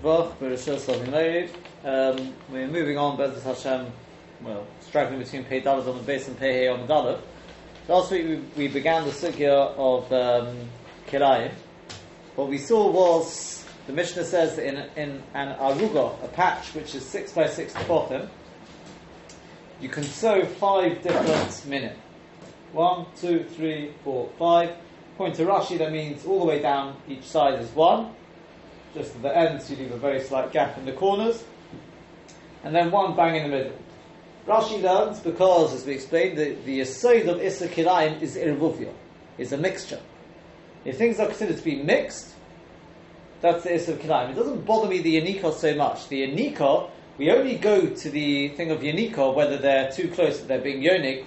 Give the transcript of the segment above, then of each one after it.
We're moving on, Bezos Hashem, well, struggling between Pei Daled on the base and Pei He on the Daled. Last week we began the sugya of Kilayim. What we saw was, the Mishnah says in an aruga, a patch which is 6 by 6 tefachim, you can sew 5 different minim. 1, 2, 3, 4, 5. Point to Rashi, that means all the way down each side is 1. Just at the ends you leave a very slight gap in the corners, and then 1 bang in the middle. Rashi learns because, as we explained, the yesod of Isur Kilayim is Irvuvia, is a mixture. If things are considered to be mixed, that's the Isur Kilayim. It doesn't bother me the Yanika so much. The Yanika, we only go to the thing of Yanika whether they're too close that they're being Yonik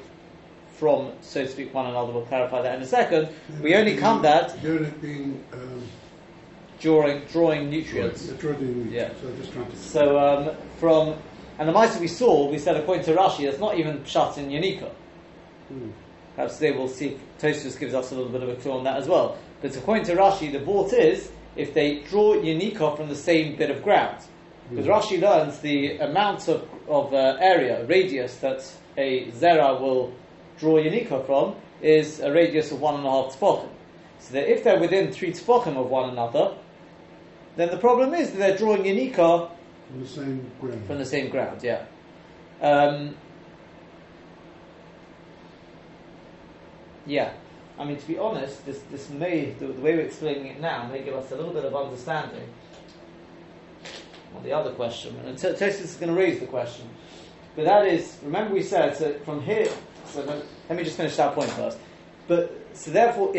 from, so to speak, one another. We'll clarify that in a second. We only come that Yonik being drawing nutrients. From. And the mice we saw, we said, according to Rashi, that's not even pshat in Yanika. Perhaps today we'll see, Tosfos gives us a little bit of a clue on that as well. But according to Rashi, the bort is if they draw Yanika from the same bit of ground. Because Rashi learns the amount of area, radius, that a zera will draw Yanika from is a radius of 1.5 tefachim. So that if they're within 3 tefachim of one another, then the problem is that they're drawing Yanika From the same ground, yeah. I mean, to be honest, this may, the way we're explaining it now, may give us a little bit of understanding on the other question. And Tosfos is going to raise the question. But that is, remember we said, so from here, so let me just finish that point first. But, so therefore,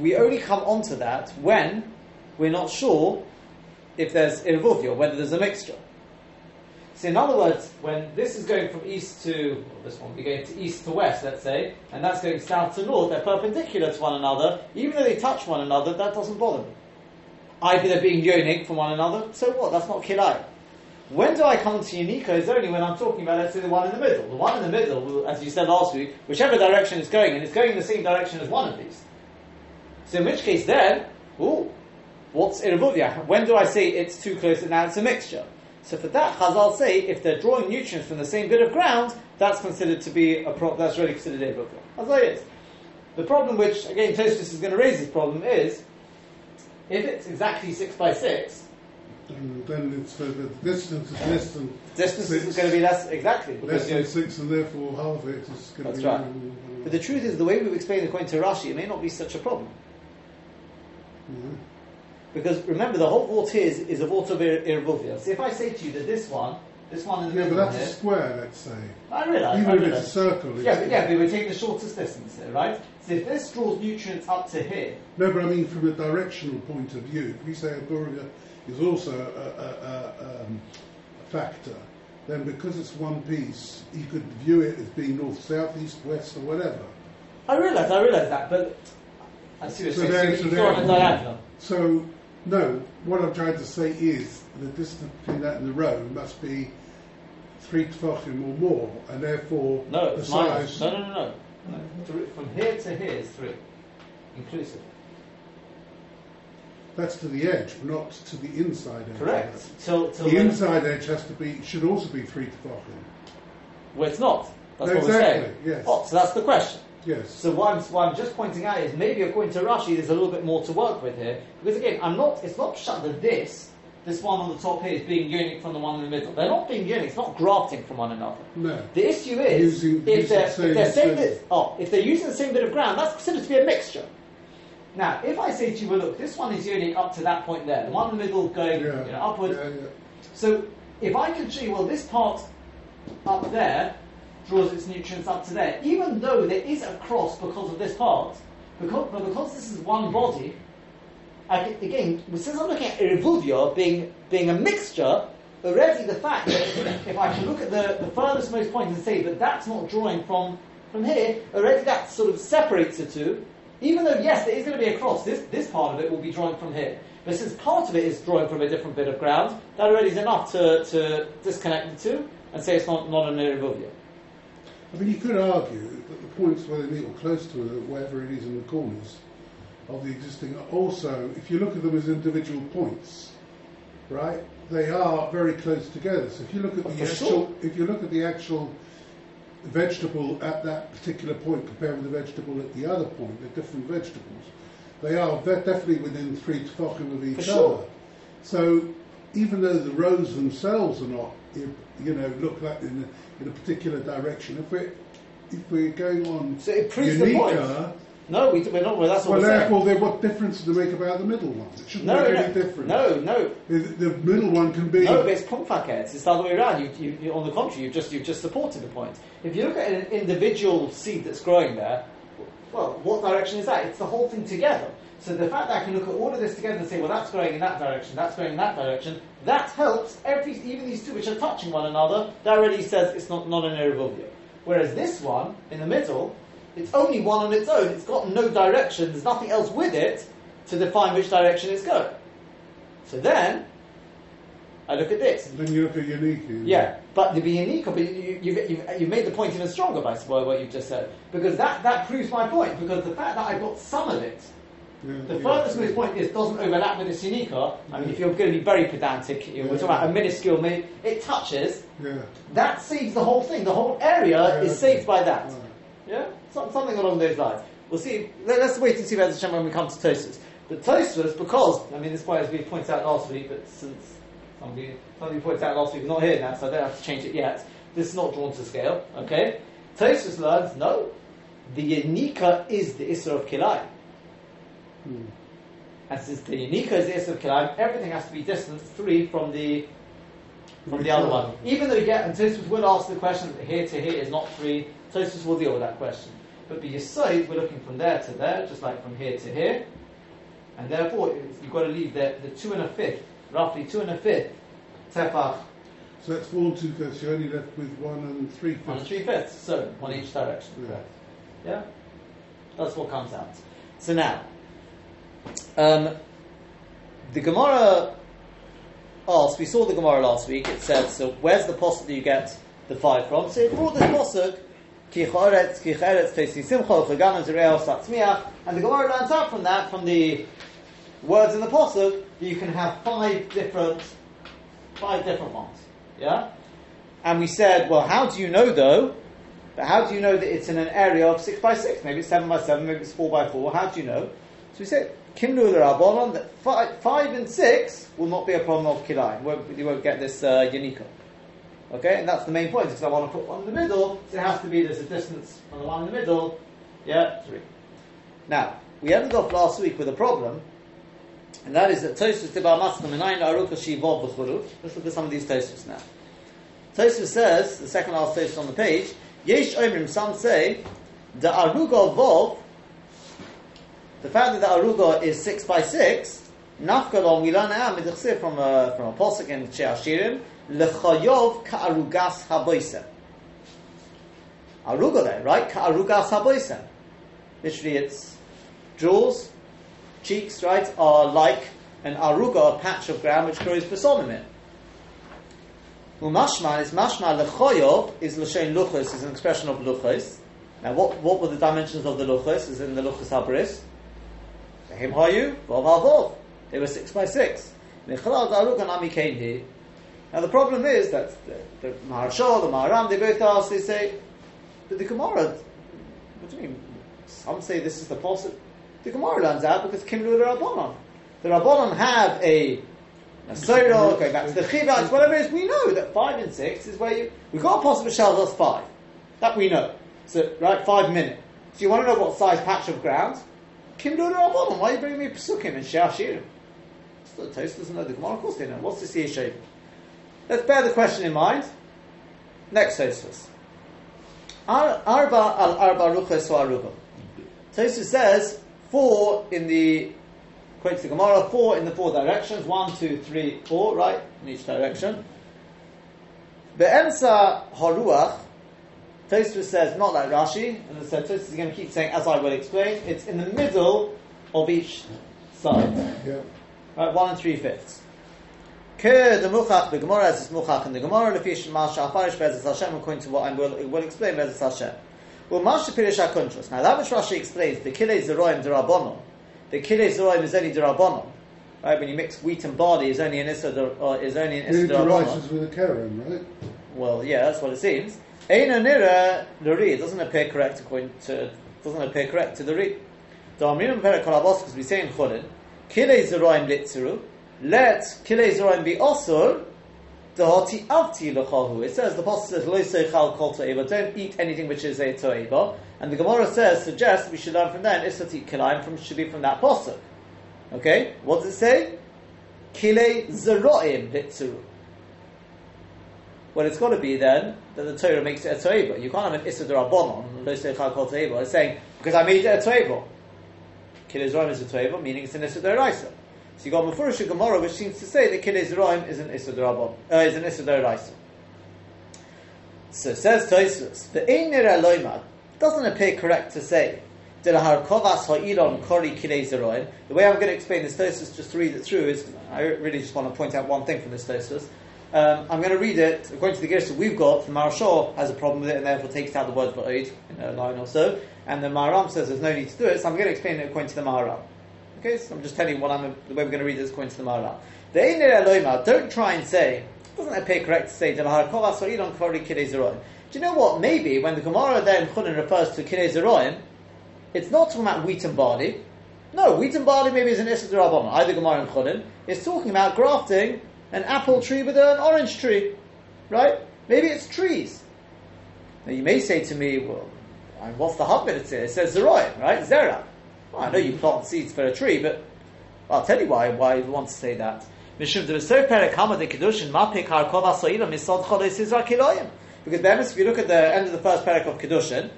we only come onto that when we're not sure if there's irvuvia, whether there's a mixture. So in other words, when this is going from east to, well, this one will be going to east to west, let's say, and that's going south to north, they're perpendicular to one another, even though they touch one another, that doesn't bother me. Either they're being yonik from one another, so what? That's not kilai. When do I come to Yanika is only when I'm talking about, let's say, the one in the middle. The one in the middle, will, as you said last week, whichever direction it's going in, it's going in the same direction as one of these. So in which case then, what's irvuvia? When do I say it's too close and now it's a mixture? So for that, Chazal say if they're drawing nutrients from the same bit of ground, that's considered to be a problem. That's really considered irvuvia. Chazal is the problem, which again Tosfos is going to raise. This problem is if it's exactly 6 by 6, then it's the distance is less than distance six, is going to be less exactly less than 6, and therefore half of it is going to be. That's right. But the truth is, the way we've explained according to Rashi, it may not be such a problem. Mm-hmm. Because remember, the whole vort is a vort of irvuvia. So if I say to you that this one in the middle, but that's a square, let's say. I realise. Even if it's a circle. But we're taking the shortest distance here, right? So if this draws nutrients up to here. No, but I mean from a directional point of view, if we say irvuvia is also a factor, then because it's one piece, you could view it as being north, south, east, west, or whatever. I realise that, but I see what you're saying. So you're on a diagonal. So, no, what I'm trying to say is the distance between that and the row must be 3 tefachim or more, and therefore the size. No. From here to here is 3, inclusive. That's to the edge, not to the inside edge. Correct. Till the inside edge should also be 3 tefachim. Well, it's not. That's what we're saying. Yes. Oh, so that's the question. Yes. So what I'm just pointing out is maybe according to Rashi there's a little bit more to work with here, because again it's not pshat that this one on the top here is being unique from the one in the middle. They're not being unique. It's not grafting from one another. No. The issue is if they're using the same bit of ground, that's considered to be a mixture. Now, if I say to you, well, look, this one is unique up to that point there, the one in the middle going upwards. Yeah. So if I can show you, well, this part up there draws its nutrients up to there, even though there is a cross because of this part. Because this is one body, since I'm looking at irvuvia being a mixture, already the fact that if I can look at the furthest most point and say, but that's not drawing from here, already that sort of separates the two, even though, yes, there is going to be a cross, this part of it will be drawing from here. But since part of it is drawing from a different bit of ground, that already is enough to disconnect the two and say it's not an irvuvia. I mean, you could argue that the points where they meet or close to it, wherever it is in the corners of the existing, also, if you look at them as individual points, right? They are very close together. So if you look at the actual vegetable at that particular point compared with the vegetable at the other point, they're different vegetables. They are definitely within 3 tefachim of each other. So even though the rows themselves are not, you know, look like in a particular direction, if we're going on, so it proves the point. No, we're not. Well, that's what we're saying. Well, therefore, what difference do they make about the middle one? It shouldn't make any difference. No. The middle one can be. No, but it's Pumpfackets. It's the other way around. You, on the contrary, you've just supported the point. If you look at an individual seed that's growing there, well, what direction is that? It's the whole thing together. So the fact that I can look at all of this together and say, well, that's growing in that direction, that's growing in that direction, that helps. Even these two which are touching one another, that already says it's not an Erevovia. Whereas this one in the middle, it's only one on its own. It's got no direction. There's nothing else with it to define which direction it's going. So then, I look at this. Then you look at Yannicki. Yeah, but to be Yannicki, but you made the point even stronger by what you've just said, because that proves my point. Because the fact that I've got some of it, the furthest from this point is doesn't overlap with the Yannicki. I mean, if you're going to be very pedantic, we're talking about a minuscule. It touches. Yeah. That saves the whole thing. The whole area is saved by that. Right. Yeah, something along those lines. We'll see. Let's wait and see about the when we come to Tosfos. But Tosfos, because I mean, this point as we pointed out last week, but since somebody pointed out last week, we're not here now, so I don't have to change it yet. This is not drawn to scale. Okay, Tosfos learns the Yannicki is the Isra of Kilayim, and since the Yannicki is the Isra of Kilayim, everything has to be distant 3 from the other one. Even though and Tosfos would ask the question that here to here is not 3. Tosfos will deal with that question. But b'Yesod, we're looking from there to there, just like from here to here. And therefore, you've got to leave the 2 1/5, roughly 2 1/5 tefach. So that's 4 2/5, you're only left with 1 3/5. 1 3/5, so one each direction. Yeah. Correct. Yeah? That's what comes out. So now, the Gemara asks, we saw the Gemara last week, it said, so where's the pasuk that you get the 5 from? So it brought this pasuk. And the Gemara learns out from that, from the words in the pasuk, that you can have 5 different ones. Yeah? And we said, well, how do you know though? But how do you know that it's in an area of 6 by 6? Maybe it's 7 by 7, maybe it's 4 by 4. How do you know? So we said, Kimnu l'Rabbanan, that 5 and 6 will not be a problem of Kilayim. You won't get this Yannicki. Okay, and that's the main point, because I want to put one in the middle, so it has to be there's a distance from the one in the middle, 3. Now, we ended off last week with a problem, and that is that Tosfos Tibar Matzna Minayin Aruka Shivov V'churuf. Let's look at some of these Tosfos now. Tosfos says, the second last Tosfos on the page, Yesh Omrim, some say, the Aruga Vov, the fact that the Aruga is 6 by 6, Nafkalon Milana Amidachsir from a posuk in Sheashirim, L'chayov ka'arugas haboisem. Aruga there, right? Ka'arugas haboisem. Literally, its jaws, cheeks, right, are like an aruga, a patch of ground which grows besonim in. Umashman is mashma l'chayov is l'shein luchos, is an expression of luchos. Now, what were the dimensions of the luchos? Is in the luchos habris. Him hayu vov avov. They were 6 by 6. Mechalad aruga nami came here. Now the problem is that the Maharshal, the Maharam, they both ask, they say, but the Gemara, what do you mean? Some say this is the pasuk. The Gemara learns out because Kimlu l'Rabbanan. The Rabbanan have a Sorah, going back to the Chivas, whatever it is, we know that 5 and 6 is where we've got a pasuk which tells us 5. That we know. So, right, 5 minute. So you want to know what size patch of ground? Kimlu l'Rabbanan, why are you bringing me Pesukim and Sheashirim? So the Tosfos doesn't know the Gemara, of course they know. What's this Yeshiva? Let's bear the question in mind. Next Tosfos. Arba al arba ruchos ha'aruga. Tosfos says 4 in the, quotes the Gemara, 4 in the 4 directions. 1, 2, 3, 4, right? In each direction. Be'emsa haruach. Tosfos says, not like Rashi. And so Tosfos is going to keep saying, as I will explain, it's in the middle of each side. Yeah. Right, 1 3/5. The Muchach, the Gemara has this Muchach, and the Gemara lefish Masha Afarish Bezes Hashem, according to what I will explain Bezes Hashem. Well, Masha Pirish HaKuntros. Now that which Rashi explains, the Kilei Zeroim D'Rabbanon. The Kilei Zeroim is only D'Rabbanon. Right? When you mix wheat and barley, is only an Issur deraisa with a kerem, right? Well, yeah, that's what it seems. Eina nira l'ri, it doesn't appear correct according to the read. Da'amrim v'perek kolabos, because we say in Chulin, kilei zerayim litziru, let kilei zerayim be osur. It says, the Apostle says, Lo sochal kol to'eva, don't eat anything which is a to'eva. And the Gemara suggests we should learn from that, Isati Kilayim should be from that pasuk. Okay? What does it say? Kilei zeroim litziru. Well, it's got to be then that the Torah makes it a to'eva. You can't have an Issa d'Rabbanon, Lo sochal kol to'eva. It's saying, because I made it a to'eva. Kilei zeroim is a to'eva, meaning it's an Issa d'Oraisa. So you got Mefurish Gemara, which seems to say that Kilei Zerayim is an Issur D'Oraisa. So says Tosfos, the Ein Nireh Loimad, doesn't appear correct to say that Harkovas Ha'ilon Kori Kilei Zerayim. The way I'm going to explain this Tosfos, just to read it through, is I really just want to point out one thing from this Tosfos. I'm going to read it according to the Gershah we've got. The Marashah has a problem with it and therefore takes out the word Va'od in a line or so, and the Maharam says there's no need to do it. So I'm going to explain it according to the Maharam. Okay, so I'm just telling you the way we're going to read this according to the Maharal. The Ein Nireh Loimad, don't try and say, it doesn't appear correct to say, do you know what, maybe when the Gemara there in Chulin refers to Kilei Zeroim, it's not talking about wheat and barley. No, wheat and barley maybe is an Issur d'Rabbanan, either Gemara in Chulin. It's talking about grafting an apple tree with an orange tree. Right? Maybe it's trees. Now you may say to me, well, what's the hub minute here? It says Zeroim, right? Zerah. Well, I know you plant seeds for a tree, but I'll tell you why you want to say that. Because perhaps if you look at the end of the first parak of Kedushin,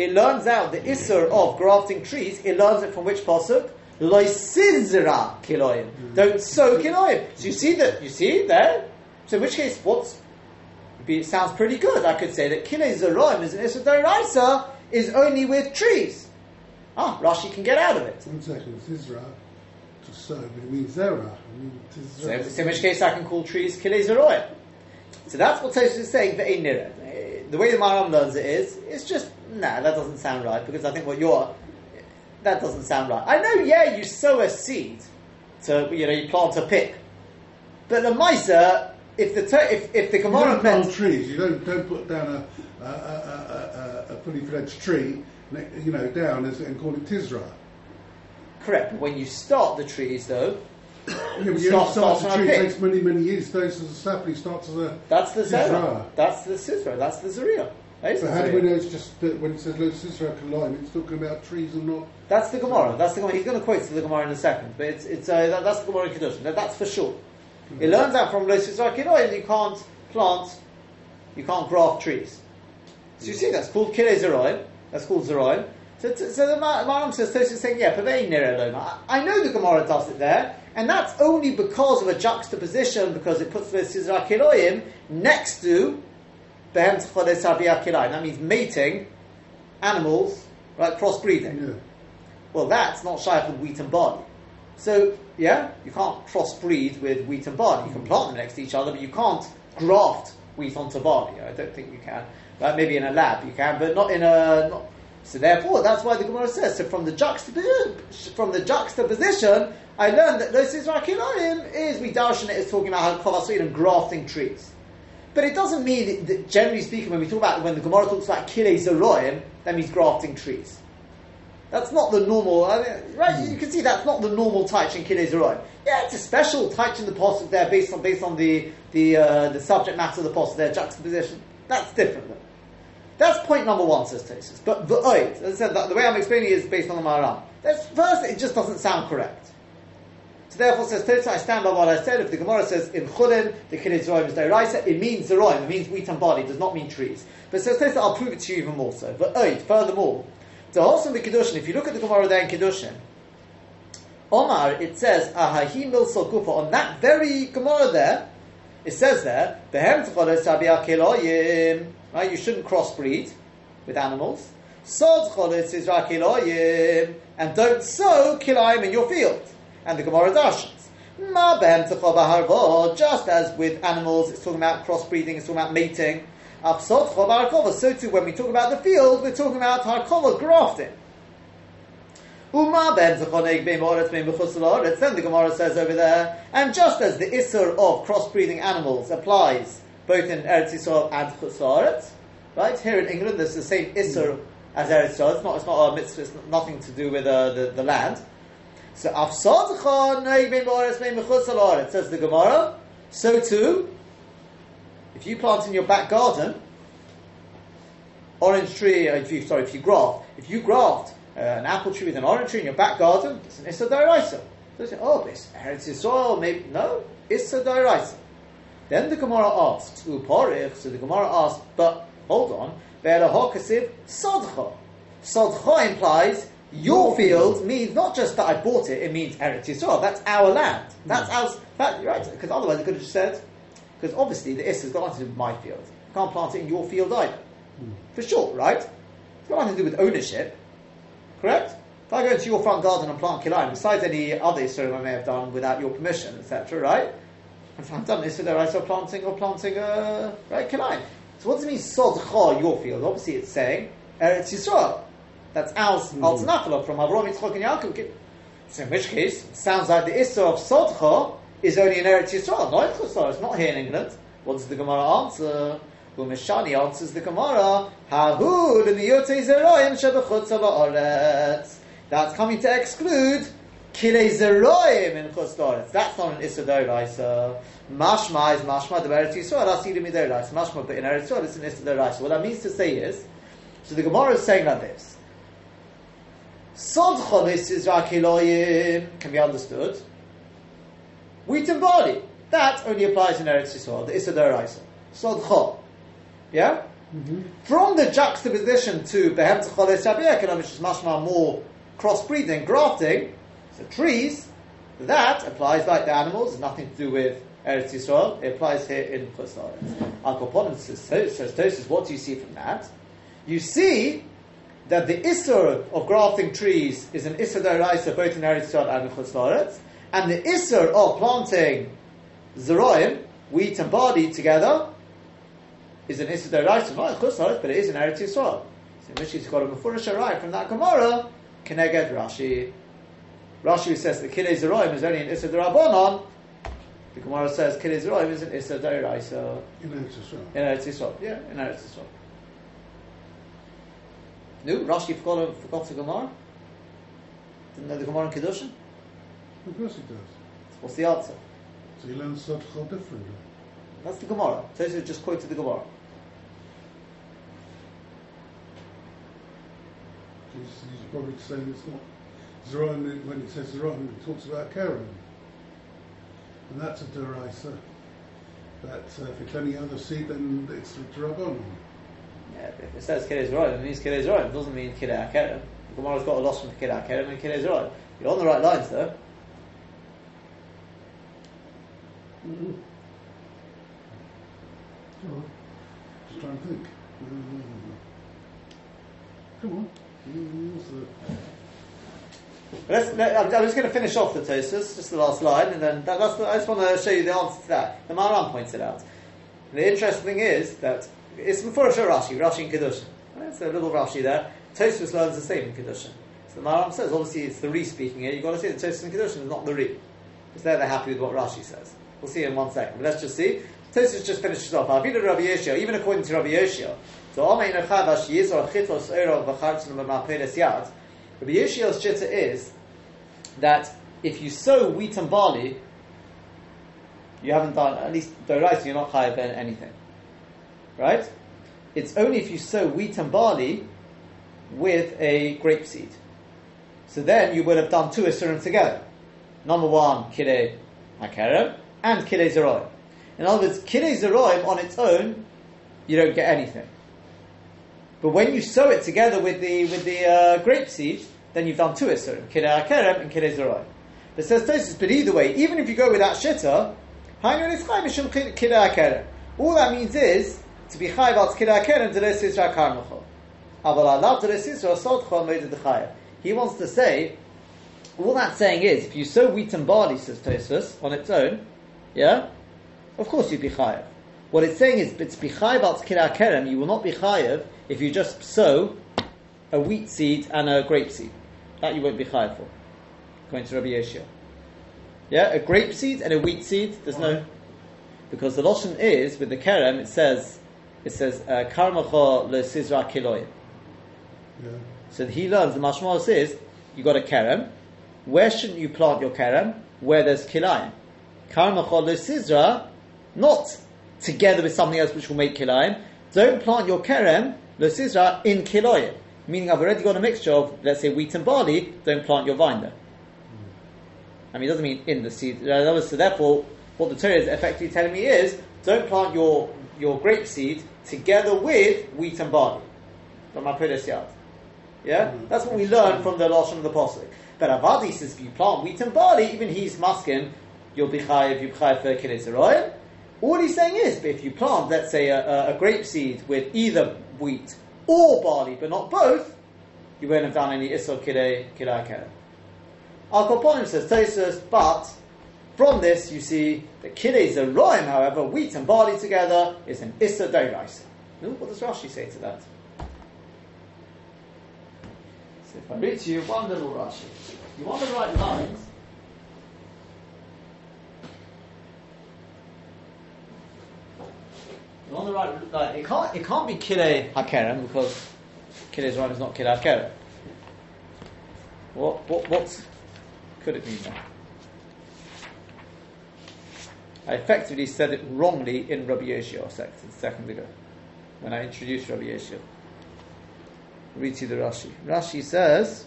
it learns out the Issur of grafting trees, it learns it from which pasuk? Loisizra kiloyim. Don't sow kiloyim. So you see there? So in which case, it sounds pretty good. I could say that Kilei Zeroim is an Issur d'Oraisa is only with trees. Rashi can get out of it. Exactly, Tizra, to sow, but it means Zerah. So in which case I can call trees Kilei Zeroim. So that's what Tosfos is saying, Ve'ein Nireh. The way the Maharam learns it is, it's just, that doesn't sound right, because I think that doesn't sound right. I know, you sow a seed, you plant a pick, but the Maisa, if the Gemara meant... trees, you don't put down a fully fledged tree, down and call it Tizra. Correct. When you start the trees, though, you start the tree. It takes many, many years. Those as a sapling starts as a. That's the Tizra. That's the Tizra. That's the Zeria. So how do we know it's just that when it says Lo Tizra Kalayim, it's talking about trees and not? That's the Gemara. He's going to quote to the Gemara in a second, but that's the Gemara in Kedushin. That's for sure. Mm-hmm. It learns out from Lo Tizra Kalayim. You can't graft trees. So you see, that's called Kilei Zeroim. That's called Zeroim. So the Maharam says, Tosfos saying, yeah, but Ein Nireh Loimad. I know the Gemara does it there, and that's only because of a juxtaposition, because it puts the Tizra Kiloim next to Behem Tchodes Harbiah Kilayim. That means mating animals, right, crossbreeding. Yeah. Well, that's not shaykh with wheat and barley. So, you can't crossbreed with wheat and barley. You can plant them next to each other, but you can't graft wheat onto barley. I don't think you can. Right, maybe in a lab you can, but not in a. Not. So therefore, that's why the Gemara says. So from the juxtaposition, I learned that Lo Tizra Kilayim is Midarshan is talking about Harkovas and grafting trees, but it doesn't mean that generally speaking, when the Gemara talks about Kilei Zeroim, that means grafting trees. That's not the normal. Right? You can see that's not the normal Taich in Kilei Zeroim. Yeah, it's a special Taich in the pasuk there, based on the subject matter of the pasuk there, juxtaposition. That's different. That's point number one, says Tosfos. But v'oid, as I said, the way I'm explaining it is based on the Maharam. First, it just doesn't sound correct. So therefore, says Tosfos, I stand by what I said. If the Gemara says, in Chulin, the Kilei Zeroim is d'Oraisa, it means Zeroim, it means wheat and barley, it does not mean trees. But says Tosfos, I'll prove it to you even more so. V'oid, furthermore, the Hossam the Kedushin, if you look at the Gemara there in Kedushin, Omar, it says, Ahahi milsal gufa, on that very Gemara there, it says there, Behem Tchodes Harbiah Kilayim. Right, you shouldn't crossbreed with animals. Sod Chodes Tizra Kilayim, and don't sow kilayim in your field. And the Gemara darshans Ma Behem Tchoba Harvah, just as with animals, it's talking about crossbreeding, it's talking about mating. Af Sod Choba Harkova, so too when we talk about the field, we're talking about Harkova grafting. Uma ben zechoneg beim haaretz beim bechutz la'haaretz. Then the Gemara says over there, and just as the issur of cross-breeding animals applies both in Eretz Yisrael and Chutz la'haaretz, right? Here in England, there's the same issur as Eretz Yisrael. It's not a mitzvah. It's nothing to do with the land. So afsad zechoneg beim haaretz beim bechutz la'haaretz, says the Gemara. So too, if you plant in your back garden orange tree, if you graft an apple tree with an orange tree in your back garden, it's an Issa D'Oraisa. So you say, oh, but it's Eretz Yisrael, maybe. No, Issa D'Oraisa. Then the Gemara asks, but hold on, Ve'elaho kasiv sadcha. Sadcha implies your field means not just that I bought it, it means Eretz Yisrael. That's our land. That's ours. Right, because otherwise it could have just said, because obviously the Issa has got nothing to do with my field. You can't plant it in your field either. For sure, right? It's got nothing to do with ownership. Correct? If I go into your front garden and plant kilayim, besides any other issur I may have done without your permission, etc., right? If I've done issur there, I start planting right kilayim. So what does it mean, sodcha, your field? Obviously, it's saying Eretz Yisrael. That's ours, al-Tanakhalov from Avraham, Yitzchak, and Yaakov. So in which case, it sounds like the issur of sodcha is only in Eretz Yisrael, not in Chutz la'haaretz. It's not here in England. What does the Gemara answer? Umeshani answers the Gemara, that's coming to exclude Kilei Zeroim in Chutz la'haaretz. That's not an Issa D'Oraisa. Mashma is Mashma de Eretz Yisrael, Asida mi D'Oraisa. Mashma, but in Eretz Yisrael it's an Issa D'Oraisa. What that means to say is, so the Gemara is saying like this, Sodcha l'Isra Kiloyim can be understood. Wheat and barley, that only applies in Eretz Yisrael, the Issa D'Oraisa. Sodcha. Yeah? Mm-hmm. From the juxtaposition to Behem T'chol Eshabiyah, which is much more crossbreeding, grafting, so trees, that applies like the animals, nothing to do with Eretz Yisrael, it applies here in Chutz la'haaretz. Al-Koponim says, Tosfos, what do you see from that? You see that the Issur of grafting trees is an Issur d'Oraisa both in Eretz Yisrael and in Chutz la'haaretz, and the Issur of planting Zeroim, wheat and barley together, is an Issa D'Oraisa, not in Chutz la'haaretz, but it is an Eretz Yisrael. So in which he's got a Mefurash Arai from that Gemara, Keneged Rashi. Rashi, who says that Kilei Zeroim is only an Issa D'Rabbanan, the Gemara says Kilei Zeroim is an Issa D'Oraisa. In Eretz Yisrael. In Eretz Yisrael, yeah, in Eretz Yisrael. No, Rashi forgot the Gemara? Didn't know the Gemara in Kedushin? Of course he does. What's the answer? So he learns Sodcha differently. That's the Gemara. Tosfos just quoted the Gemara. He's probably saying it's not Zeroim. When it says Zeroim, it talks about Karen, and that's a D'Oraisa. That if it's any other seed, then it's a D'Rabbanan. Yeah, but if it says Kilei Zeroim, it means Kilei Zeroim. It doesn't mean Kilei Karen. The Gemara's got a loss from Kilei Karen and Kilei Zeroim. You're on the right lines, though. Mm-hmm. Oh, just trying to think. Come on. I'm just going to finish off the Tosfos, just the last line, and then I just want to show you the answer to that. The Maharan points it out. The interesting thing is that it's before Rashi in Kedushin. Right? So a little Rashi there. Tosfos learns the same in Kedushin. So the Maharan says, obviously it's the Re speaking here. You've got to see that Tosfos in Kedushin is not the Re. Because they're happy with what Rashi says. We'll see in 1 second. But let's just see. Tosfos just finishes off. Even according to Rabbi Yoshia, Rabbi Yoshia's chitta is that if you sow wheat and barley, you haven't done, at least D'Oraisa, you're not chayav anything. Right? It's only if you sow wheat and barley with a grape seed. So then you would have done two isurim together. Number one, Kilei Hakerem, and Kilei Zeroim. In other words, Kilei Zeroim on its own, you don't get anything. But when you sow it together with the grape seed, then you've done two isurim, Kilei Hakerem and Kilei Zeroim. But it says Tosfos, but either way, even if you go with that shitta, all that means is to be chayav al Kilei Hakerem d'Eretz Yisrael karmocho. Aval alav d'Eretz Yisrael sodcha moed d'chayav. He wants to say, all that's saying is, if you sow wheat and barley, says Tosfos, on its own, yeah, of course you'd be chayav. What it's saying is, it's bichayav al Kilei Hakerem, you will not be chayav if you just sow a wheat seed and a grape seed. that you won't be chayv for, according to Rabbi Yeshua. Yeah, a grape seed and a wheat seed, there's no, because the lashon is with the kerem. It says karmacho le sizra kiloyim. So he learns the mashmalos is you got a kerem. Where shouldn't you plant your kerem? Where there's kilayim. Karmacho le sizra, not together with something else which will make kilayim. Don't plant your kerem le sizra in kiloyim. Meaning I've already got a mixture of, let's say, wheat and barley. Don't plant your vine there. I mean, it doesn't mean in the seed. So therefore, what the Torah is effectively telling me is, don't plant your grape seed together with wheat and barley. From my previous yard. Yeah? Mm-hmm. That's what we learn from the Lashon of the Pasuk. But Avadi says, if you plant wheat and barley, even he's masking, you'll be chayiv for kilei zerayim. All he's saying is, but if you plant, let's say, a grape seed with either wheat or barley, but not both, you won't have done any isur kilei kerem. Al-Koponim says Tosfos, but from this you see that kilei zerayim, however, wheat and barley together, is an isur d'oraisa. What does Rashi say to that? So if I read to you one little Rashi, you want the right lines. You want the right lines. It can't be kilei hakerem, because kilei zerayim is not kilei hakerem. What could it mean then? I effectively said it wrongly in Rabbi Yeshua seconds ago, when I introduced Rabbi Yeshua. Read to the Rashi. Rashi says,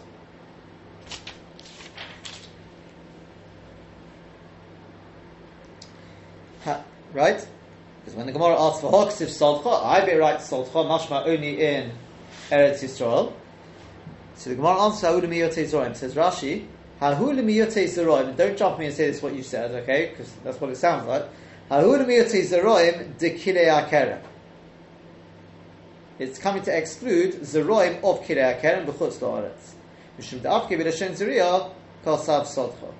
right? Because when the Gemara asks for Hoksif Salcha, I be right Salcha, mashma only in Eretz Yisrael. So the Gemara answers, says Rashi, don't jump me and say this is what you said, okay? Because that's what it sounds like. It's coming to exclude Zeroim of Kilei HaKerem b'chutz la'aretz. Mishum de'afke b'lashon zeriah kasav sodcha.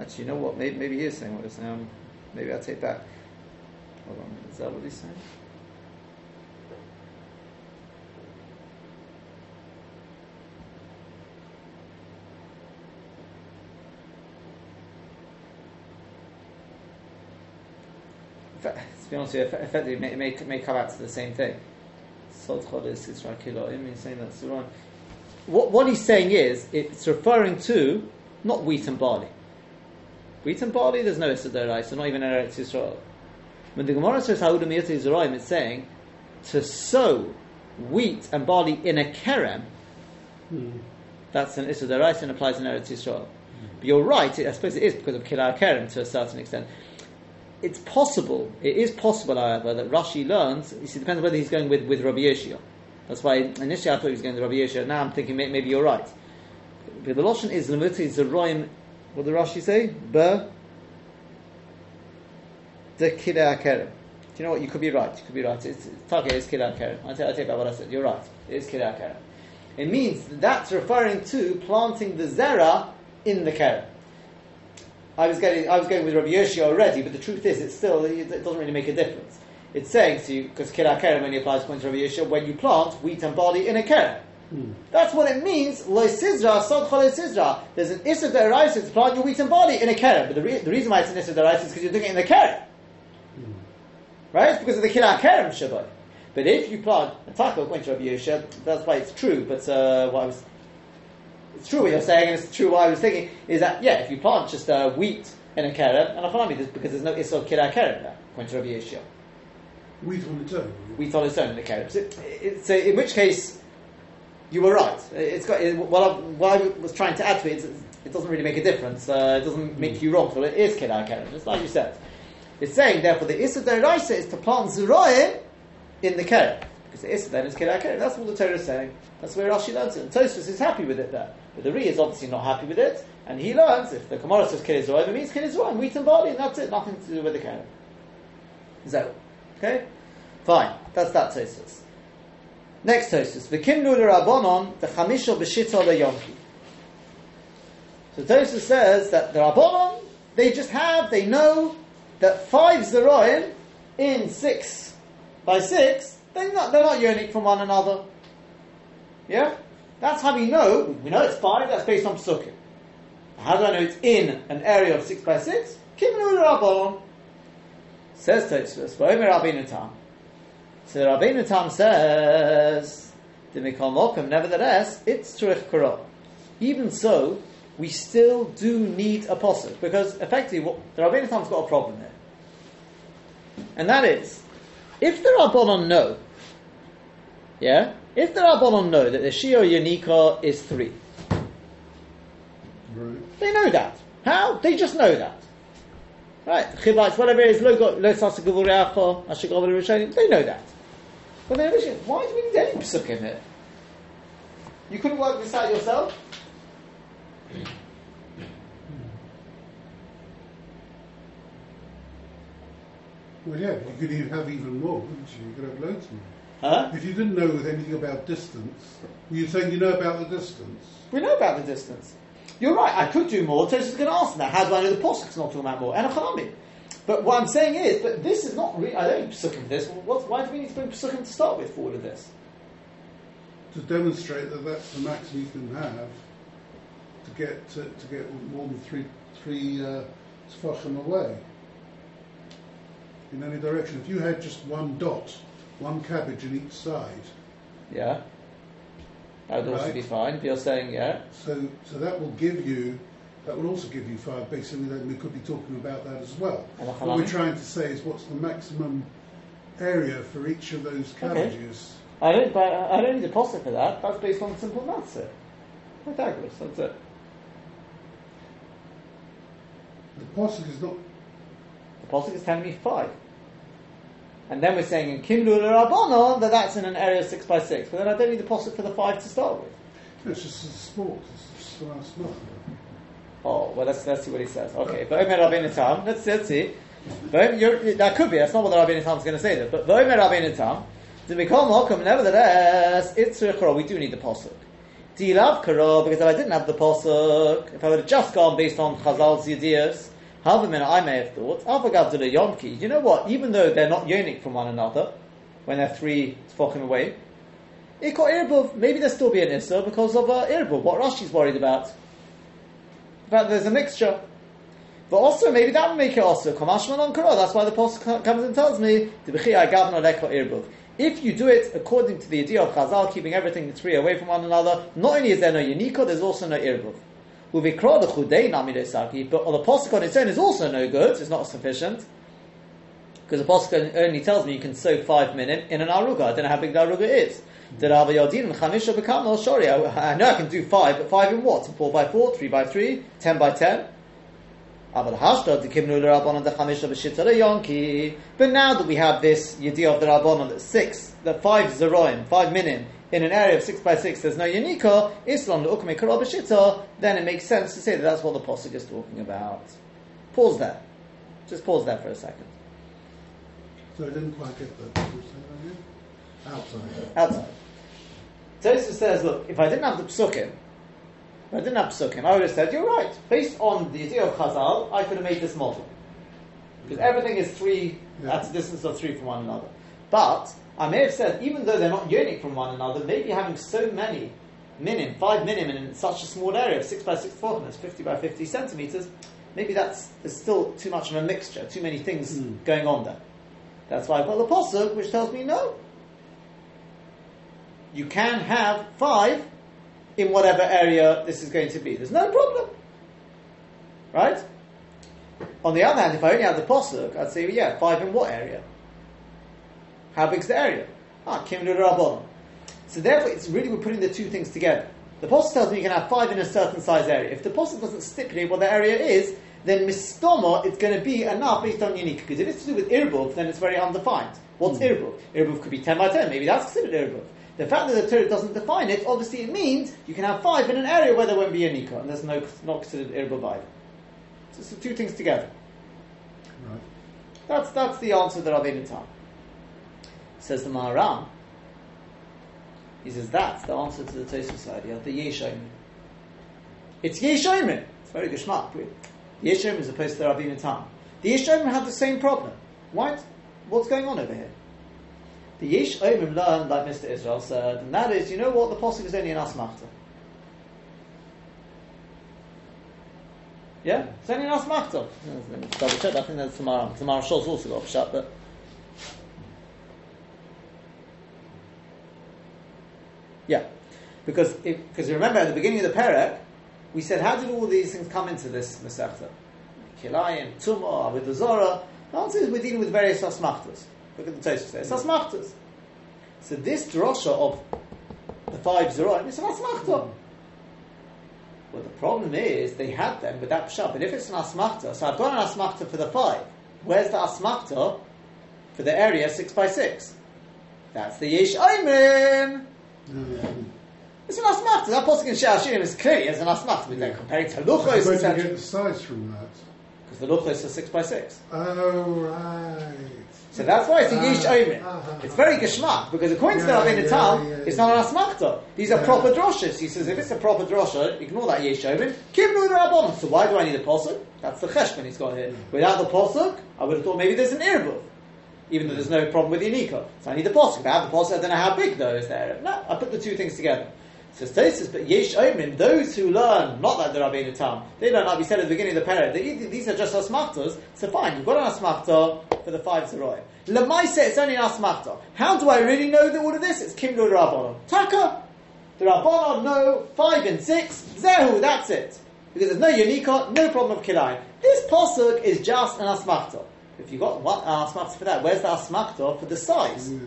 Actually, you know what? Maybe he is saying what he's saying. Maybe I'll take back. Hold on, is that what he's saying? To be honest with you, effectively, it may come out to the same thing. What he's saying is, it's referring to not wheat and barley. Wheat and barley, there's no Isur d'Oraisa, so not even in Eretz Yisrael. When the Gemara says Ha'ulam Yotei Zerayim, it's saying to sow wheat and barley in a kerem, that's an Isur d'Oraisa and applies in Eretz Yisrael. But you're right, I suppose it is because of Kilei HaKerem to a certain extent. It's possible, however, that Rashi learns, you see, it depends on whether he's going with Rabbi Yeshua. That's why initially I thought he was going to Rabbi Yeshua, now I'm thinking maybe you're right. But the Lashon is L'miyotei Zerayim. What did Rashi say? Be the Kilei HaKerem. Do you know what? You could be right. It's target is Kilei HaKerem. I take back what I said. You're right. It is Kilei HaKerem. It means that's referring to planting the zera in the kerem. I was going with Rabbi Yeshua already, but the truth is, it doesn't really make a difference. It's saying to you, because Kilei HaKerem only applies to Rabbi Yeshua when you plant wheat and barley in a kerem. That's what it means. Lo sizra, sodcha lo sizra. There's an isur d'oraisa to plant your wheat and barley in a kerem. But the reason why it's an isur d'oraisa is because you're doing it in the kerem, right? It's because of the Kilei HaKerem shabbat. But if you plant a taco, according to Rabbi Yeshua, that's why it's true. But it's true what you're saying, and it's true what I was thinking is that if you plant just wheat in a kerem, and I can't mean because there's no isur Kilei HaKerem there, according to Rabbi Yeshua. Wheat on its own. Wheat on its own in the kerem. So in which case. You were right. What I was trying to add to it is it doesn't really make a difference. It doesn't make you wrong. So it is Kilei HaKerem. Just like you said. It's saying, therefore, the Isur d'Oraisa is to plant Zerayim in the Kerem. Because the Isur then is Kilei HaKerem. That's what the Torah is saying. That's where Rashi learns it. And Tosfos is happy with it there. But the Ri is obviously not happy with it. And he learns, if the Gemara says Kilei Zerayim, it means Kilei Zerayim, wheat and barley, and that's it. Nothing to do with the Kerem. So, okay? Fine. That's that Tosfos. Next Tosfos, the Kimlu l'Rabbanon the Chamisho b'Shita leYomtiv. So Tosfos says that the Rabbanon, they know that 5 Zeroim in 6 by 6, they're not unique from one another. Yeah? That's how we know. We know it's 5, that's based on Pesukim. How do I know it's in an area of 6 by 6? Kimnu Rabbanon. Says Tosfos, V'omer Rabbeinu Tam. So the Rabbeinu Tam says, nevertheless, it's Tzurich Korah. Even so, we still do need a pasuk, because effectively, the Rabbeinu Tam's got a problem here. And that is, if the Rabbanon know, that the Shio Yanika is 3, right. They know that. How? They just know that. Right? Chibach, whatever it is, they know that. But then, why do we need any psuk in it? You couldn't work this out yourself? Well, yeah, you could even have even more, wouldn't you? You could have loads more. Huh? If you didn't know anything about distance, you're saying you know about the distance. We know about the distance. You're right, I could do more. Tosfos is going to ask that. How do I know the posuk's not talking about more? And a chalami. But what I'm saying is, but this is not really, I don't need Pesukim for this. Why do we need to bring Pesukim to start with for all of this? To demonstrate that that's the max you can have to get more than three tefachim away in any direction. If you had just one dot, one cabbage in each side, yeah, that would also be fine. But you're saying, yeah. So that will also give you 5. Basically, then we could be talking about that as well. What we're trying to say is what's the maximum area for each of those cabbages. Okay. I don't need a posture for that. That's based on simple maths. Pythagoras. That's it. The posture is not. The posture is telling me 5. And then we're saying in Kimlu Rabbanon that that's in an area of 6 by 6. But then I don't need the posture for the 5 to start with. No, it's just a sport. It's just a nice sport. Oh, well, let's see what he says. Okay, V'omer Rabbeinu Tam. Let's see. That could be. That's not what the Rabbeinu Tam is going to say. There, but V'omer Rabbeinu Tam. To become Mokum, nevertheless, it's Tzurich Korah. We do need the pasuk. Do you love Korah? Because if I didn't have the pasuk, if I would have just gone based on Chazal's ideas, however many I may have thought, Alpha Gavdula Yomki. You know what? Even though they're not yonic from one another, when they're 3 tefachim away, it got Irbuv. Maybe there'll still be an Isser because of Irbuv. What Rashi's worried about. But there's a mixture. But also, maybe that would make it also. That's why the pasuk comes and tells me, if you do it according to the idea of Chazal, keeping everything 3 away from one another, not only is there no Yaniko, there's also no Irbuv. But the pasuk on its own is also no good, it's not sufficient. Because the pasuk only tells me you can soak 5 minutes in an aruga. I don't know how big the aruga is. I know I can do 5, but 5 in what? 4 by 4, 3 by 3, 10 by 10. But now that we have this idea of the Rabbanon that 5 zeroim, 5 minim, in an area of 6 by 6, there's no Yaniko, then it makes sense to say that that's what the pasuk is talking about. Pause there. Just pause there for a second. So I didn't quite get that. Did you say that again? Outside. Tosfos says, look, if I didn't have psukim, I would have said, you're right. Based on the idea of Chazal, I could have made this model. Because everything is 3, that's a distance of 3 from one another. But I may have said, even though they're not unique from one another, maybe having so many minim, 5 minim, in such a small area of 6 by 6 400, 50 by 50 centimeters, maybe there's still too much of a mixture, too many things going on there. That's why I've got the pasuk, which tells me, no. You can have 5 in whatever area this is going to be. There's no problem. Right? On the other hand, if I only had the pasuk, I'd say, 5 in what area? How big's the area? Kimlu Rabbanon. So therefore, it's really, we're putting the two things together. The pasuk tells me you can have 5 in a certain size area. If the pasuk doesn't stipulate what the area is, then mistomo, it's going to be enough based on unique. Because if it's to do with Irbuv, then it's very undefined. What's Irbuv? Irbuv could be 10 by 10. Maybe that's considered Irbuv. The fact that the Torah doesn't define it, obviously it means you can have 5 in an area where there won't be a nikah, and there's not considered irbuv either. So it's the two things together. Right. That's the answer that Rabbeinu Tam. Says the Maharam. He says that's the answer to the Tosfos idea, the Yesh Omrim. It's Yesh Omrim. It's very geschmack. The Yeshayim is opposed to the Ravina Tam. The Yeshayim had the same problem. Right? What's going on over here? The Yeshayim learned, like Mr. Israel said, and that is, you know what, the Pasuk is only an Asmachta. Yeah? It's only an Asmachta. Double check, I think that's Tamaram. Tamaram Shul's also got a shot, but... Yeah. Because you remember at the beginning of the Perek, we said, how did all these things come into this Masechta? Kilayim, Tumah, with the Zorah. The answer is we're dealing with various Asmachtas. Look at the Tosfos there. It's Asmachtas. So this drosha of the five Zorah, it's an Asmachta. Well, the problem is they had them with that Pshat. But if it's an Asmachta, so I've got an Asmachta for the five. Where's the Asmachta for the area 6x6? That's the Yesh Aimrim. It's an asmachta. That Pasuk in Sha'ar Shirim is clearly as an asmachta. We're like comparing to luchos, etc. Where do you get the size from that? Because the luchos are 6x6. Oh, right. So that's why it's a Yesh Omer. It's very geschmack, because according to the Ravina Tam, it's not an asmachta. These are proper droshes. He says, if it's a proper drosha, ignore that Yesh Omer. Kiblu d'Rabbanan. So why do I need a Pasuk? That's the cheshbon he's got here. Without the Pasuk, I would have thought maybe there's an Irbuv. Even though there's no problem with Yanika. So I need the Pasuk. If I have the Pasuk, I don't know how big though is there. No, I put the two things together. So Tosfos, but Yesh Omrim, those who learn, not like the Ravina Tam, they learn, like we said at the beginning of the Perek, these are just Asmachtas, so fine, you've got an Asmachta for the five Zeroim. L'maaseh, it's only an Asmachta. How do I really know that all of this? It's Kimlu Rabbanon. Taka! The Rabbanon know 5 and 6, Zehu, that's it. Because there's no Yanika, no problem of Kilayim. This Pasuk is just an Asmachta. If you've got one Asmachta for that, where's the Asmachta for the size? Yeah.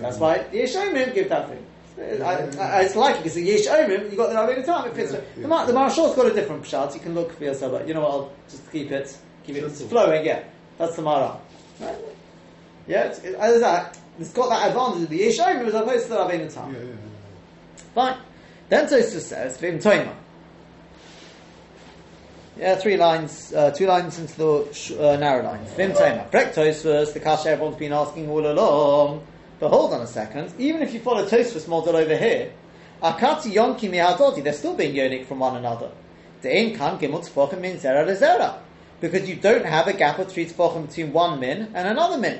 That's why the Yesh Omrim give that thing. It's likely because the Yesh Omrim, you got the Ravina Tam. The Marashal's got a different pshat. You can look for yourself. But you know what? I'll just keep it flowing. Yeah, that's the Mara. Right? Yeah, it's got that advantage of the Yesh Omrim as opposed to the Ravina Tam. Yeah. Fine. Then Tosfos says Vim Toima. Yeah, 3 lines, 2 lines into the narrow lines. Vim Toima. Correct Tosfos. The kasha everyone's been asking all along. But hold on a second, even if you follow Tosfos model over here, Akati Yonki Mihadodi, they're still being yonic from one another. De'in kan gimel t'fochim min zera lezera. Because you don't have a gap of 3 t'fochim between one min and another min.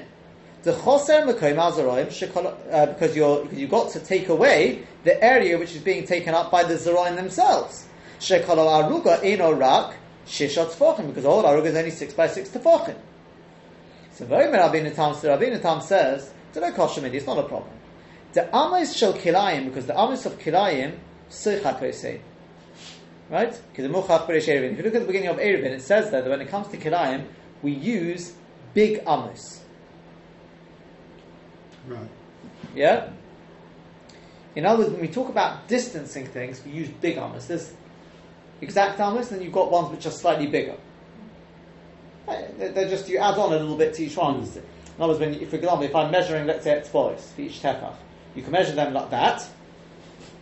The choser mekoim hazaroim because you've got to take away the area which is being taken up by the zeroim themselves. Shekol aruga eno rak shisha t'fochim, because the whole aruga is only 6x6 t'fochim. So very Ravina Tam, so Ravina Tam says, it's not a problem. The amos shel kilayim, because the amos of kilayim seicha kosei, right? If you look at the beginning of Erevin, it says that when it comes to kilayim, we use big amos. Right. Yeah. In other words, when we talk about distancing things, we use big amos. There's exact amos, and you've got ones which are slightly bigger. They're just you add on a little bit to each one. In other words, when you, for example, if I'm measuring, let's say, etzbois for each tefach, you can measure them like that.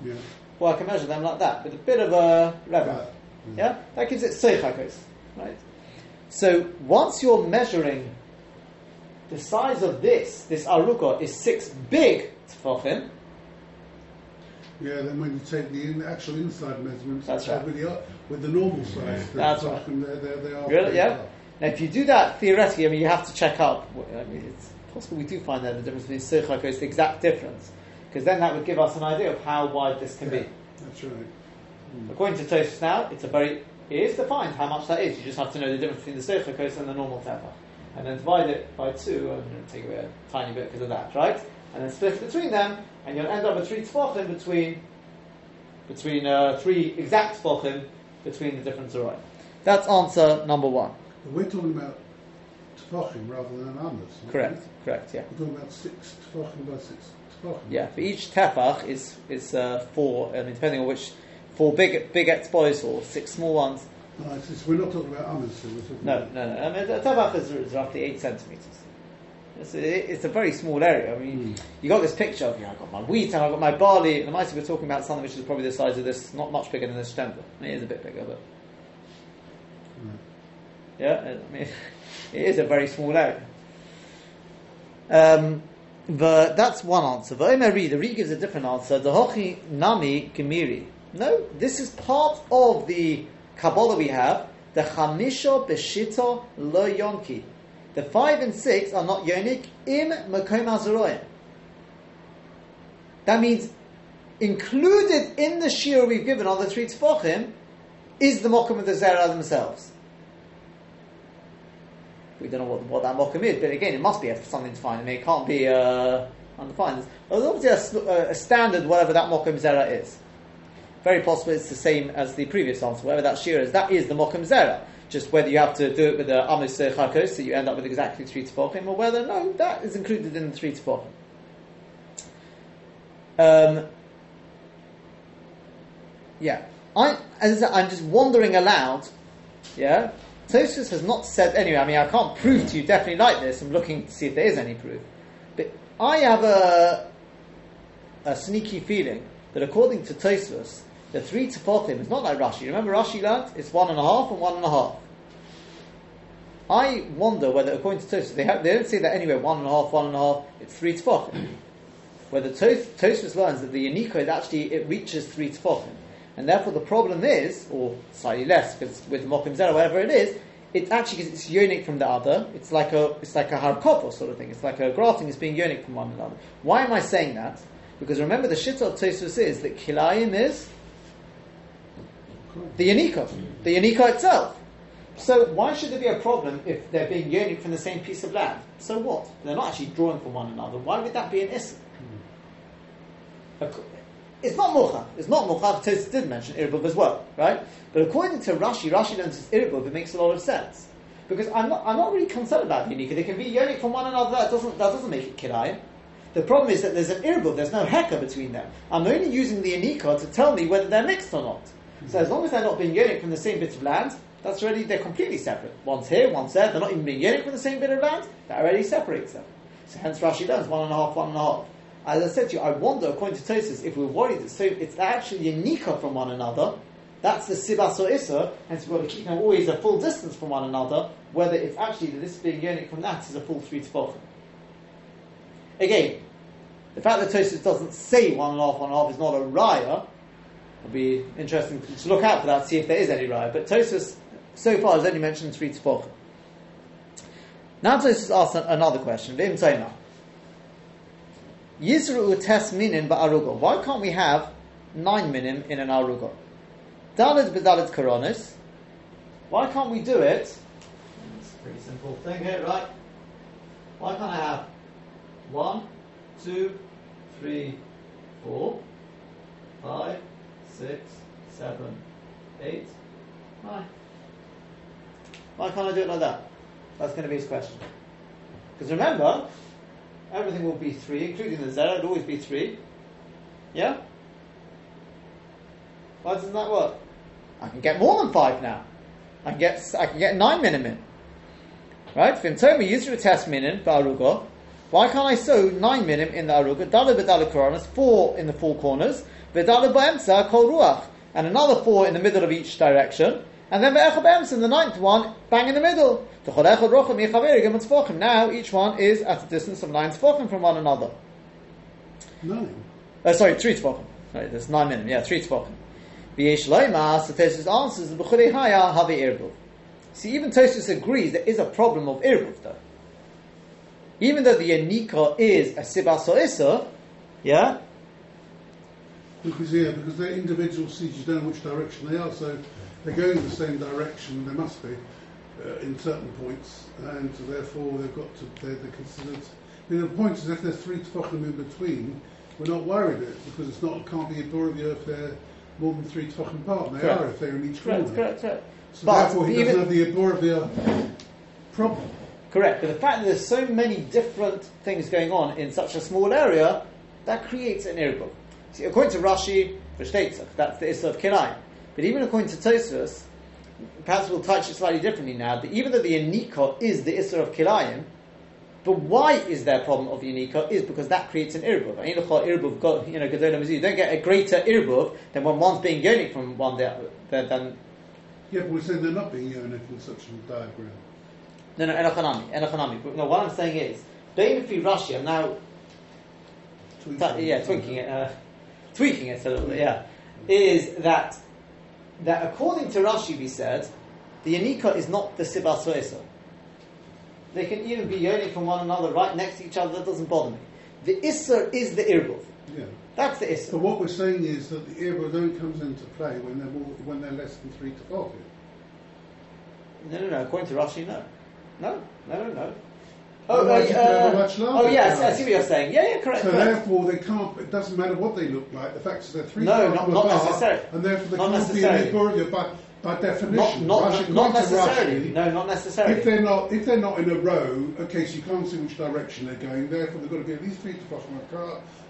Yeah. Well, I can measure them like that with a bit of a level. Yeah? That gives it seichakos, right? So once you're measuring the size of this arukah is 6 big tefachim. Yeah, then when you take the actual inside measurements, that's right. With the normal size, that's right. They are. Really? Yeah. Up. Now, if you do that theoretically, I mean, you have to check up. I mean, it's possible we do find out the difference between Sirchakos, it's the exact difference, because then that would give us an idea of how wide this can be. That's right. According to Tosfos now, it is defined how much that is. You just have to know the difference between the Sirchakos and the normal tefach, and then divide it by 2 and take away a tiny bit because of that, right? And then split between them, and you'll end up with 3 tefachim between 3 exact tefachim between the different zeroim. That's answer number 1. We're talking about tefachim rather than amos. Correct. Yeah. We're talking about 6 tefachim by 6 tefachim. Yeah, for each tefach is 4. I mean, depending on which, 4 big etzbois or 6 small ones. No, we're not talking about amos. So we're talking no. I mean, a tefach is roughly 8 centimeters. It's a very small area. I mean, you got this picture of I've got my wheat and I've got my barley, and I might be talking about something which is probably the size of this, not much bigger than this stemper. I mean, it is a bit bigger, but. Yeah, I mean, it is a very small area. That's one answer. The Ri gives a different answer. The Hochi Nami Gemiri. No, this is part of the Kabbalah we have. The Chamisha Beshito Lo Yonki. The 5 and 6 are not Yonik im Mekom HaZeroim. That means included in the Shira we've given on the 3 Tefachim is the Mokum of the Zerah themselves. We don't know what that Mokum is, but again, it must be something defined. I mean, it can't be undefined. There's obviously a standard, whatever that Mokum Zerah is. Very possible it's the same as the previous answer. Whatever that Shira is, that is the Mokum Zerah. Just whether you have to do it with the Amos Chakos, so you end up with exactly 3 Tefachim, or whether, no, that is included in the 3 Tefachim. I'm just wondering aloud. Yeah, Tosfos has not said anyway. I mean, I can't prove to you definitely like this. I'm looking to see if there is any proof, but I have a sneaky feeling that according to Tosfos, the 3 Tefachim is not like Rashi. Remember Rashi learned it's 1.5 and 1.5. I wonder whether according to Tosfos they don't say that anywhere. 1.5, 1.5. It's 3 Tefachim. Where the Tosfos learns that the Yaniko is actually, it reaches 3 Tefachim. And therefore the problem is, or slightly less, because with the Mokum Zerah, whatever it is, it's actually, because it's yonic from the other, it's like a harkopo sort of thing, it's like a grafting is being yonic from one another. Why am I saying that? Because remember the Shittah of Tosfos is that Kilayim is the Yaniko itself. So why should there be a problem if they're being yonic from the same piece of land? So what? They're not actually drawing from one another. Why would that be an issue? It's not Mocha. It's not Mocha. Tosfos did mention Iribub as well, right? But according to Rashi learns it's Iribub. It makes a lot of sense because I'm not really concerned about Yonika. They can be Yonik from one another. That doesn't make it Kilayim. The problem is that there's an Iribub. There's no Heka between them. I'm only using the Yonika to tell me whether they're mixed or not. So as long as they're not being Yonik from the same bit of land, that's already, they're completely separate. One's here, one's there. They're not even being Yonik from the same bit of land. That already separates them. So hence Rashi learns 1.5, 1.5. As I said to you, I wonder, according to Tosfos, if we're worried that so it's actually Yanika from one another, that's the Sibas or Issa, and so we've got to keep them always a full distance from one another, whether it's actually that this being Yonik from that is a full 3 Tefachim. Again, the fact that Tosfos doesn't say 1.5, 1.5 is not a Raya. It'll be interesting to look out for that, see if there is any Raya. But Tosfos, so far, has only mentioned 3 Tefachim. Now Tosfos asks another question, V'im Tzayma. Yizru'u tes minim ba'aruga. Why can't we have 9 minim in an aruga? Daled b'daled koronis. Why can't we do it? It's a pretty simple thing here, right? Why can't I have 1, 2, 3, 4, 5, 6, 7, 8, 9? Why can't I do it like that? That's going to be his question. Because remember, everything will be 3, including the Zerah, it'll always be 3. Yeah? Why doesn't that work? I can get more than 5 now. I can get 9 minimum. Right? V'im Tomi Yisru Tes Minim ba'aruga. Why can't I sew 9 minim in the aruga? Dala b'dala koronis, 4 in the 4 corners. V'dala ba'emsa kol ruach. And another 4 in the middle of each direction. And then v'echa b'emsa, in the 9th one, bang in the middle. Now each one is at a distance of 9 Tefachim from one another. 3 Tefachim. Sorry, there's 9 minimum. Yeah, 3 Tefachim. V'yesh loymar, so Tosfos answers, b'chulei haya have irbuv. See, even Tosfos agrees there is a problem of irbuv though. Even though the Yanika is a Sibas or Issa, yeah? Because they're individual seeds, you don't know which direction they are, so they're going in the same direction, they must be. In certain points, and so therefore they've got to. They're considered. I mean, the point is if there's 3 Tefachim in between, we're not worried it because it's not. It can't be a door of the earth. They're more than 3 Tefachim apart. They correct. Are if they're in each corner. Correct. So but therefore, he doesn't have the door of the earth problem. Correct. But the fact that there's so many different things going on in such a small area, that creates an irritable. See, according to Rashi, that's the issue of Kilayim. But even according to Tosfos. Perhaps we'll touch it slightly differently now, that even though the Yanika is the Isra of Kilayim, but why is there a problem of Yanika? Is because that creates an Irbuv. You don't get a greater Irbuv than when one's being Yonik from one than... Yeah, but we're saying they're not being Yonik in such a diagram. No, Enochanami. No, what I'm saying is, Beimifri Rashi, I'm now tweaking it a little bit, yeah. is that according to Rashi, we said, the Yanika is not the Sibah Soeso. They can even be yearning from one another right next to each other, that doesn't bother me. The Isser is the Irbuv. Yeah. That's the Isser. But what we're saying is that the Irbuv only comes into play when they're less than 3 to 5. No. According to Rashi, no. No. Yes, I see what you're saying. Yeah, correct. So therefore, they can't. It doesn't matter what they look like. The fact is they're 3. No, not necessarily. And therefore, they can't be an Irbuv by definition. Not necessarily. Rashi, no, not necessarily. If they're not in a row, okay, so you can't see which direction they're going. Therefore, they've got to be at least 3 to 5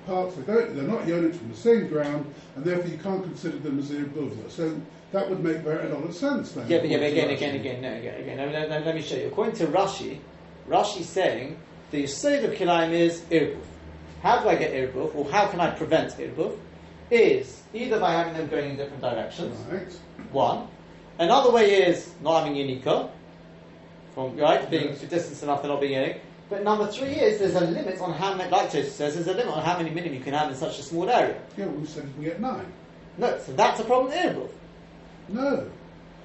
parts. They're not yearning from the same ground, and therefore you can't consider them as irrebuildable. So that would make very a lot of sense then. Yeah, but again. No, let me show you. According to Rashi saying the Yesod of Kilayim is Irbuv. How do I get Irbuv, or how can I prevent Irbuv? Is either by having them going in different directions, right. One. Another way is not having Yanika, being distant enough to not being Yanik. But number 3 is there's a limit on how many, like Joseph says, there's a limit on how many minim you can have in such a small area. Yeah, we said you can get 9. No, so that's a problem with Irbuv. No.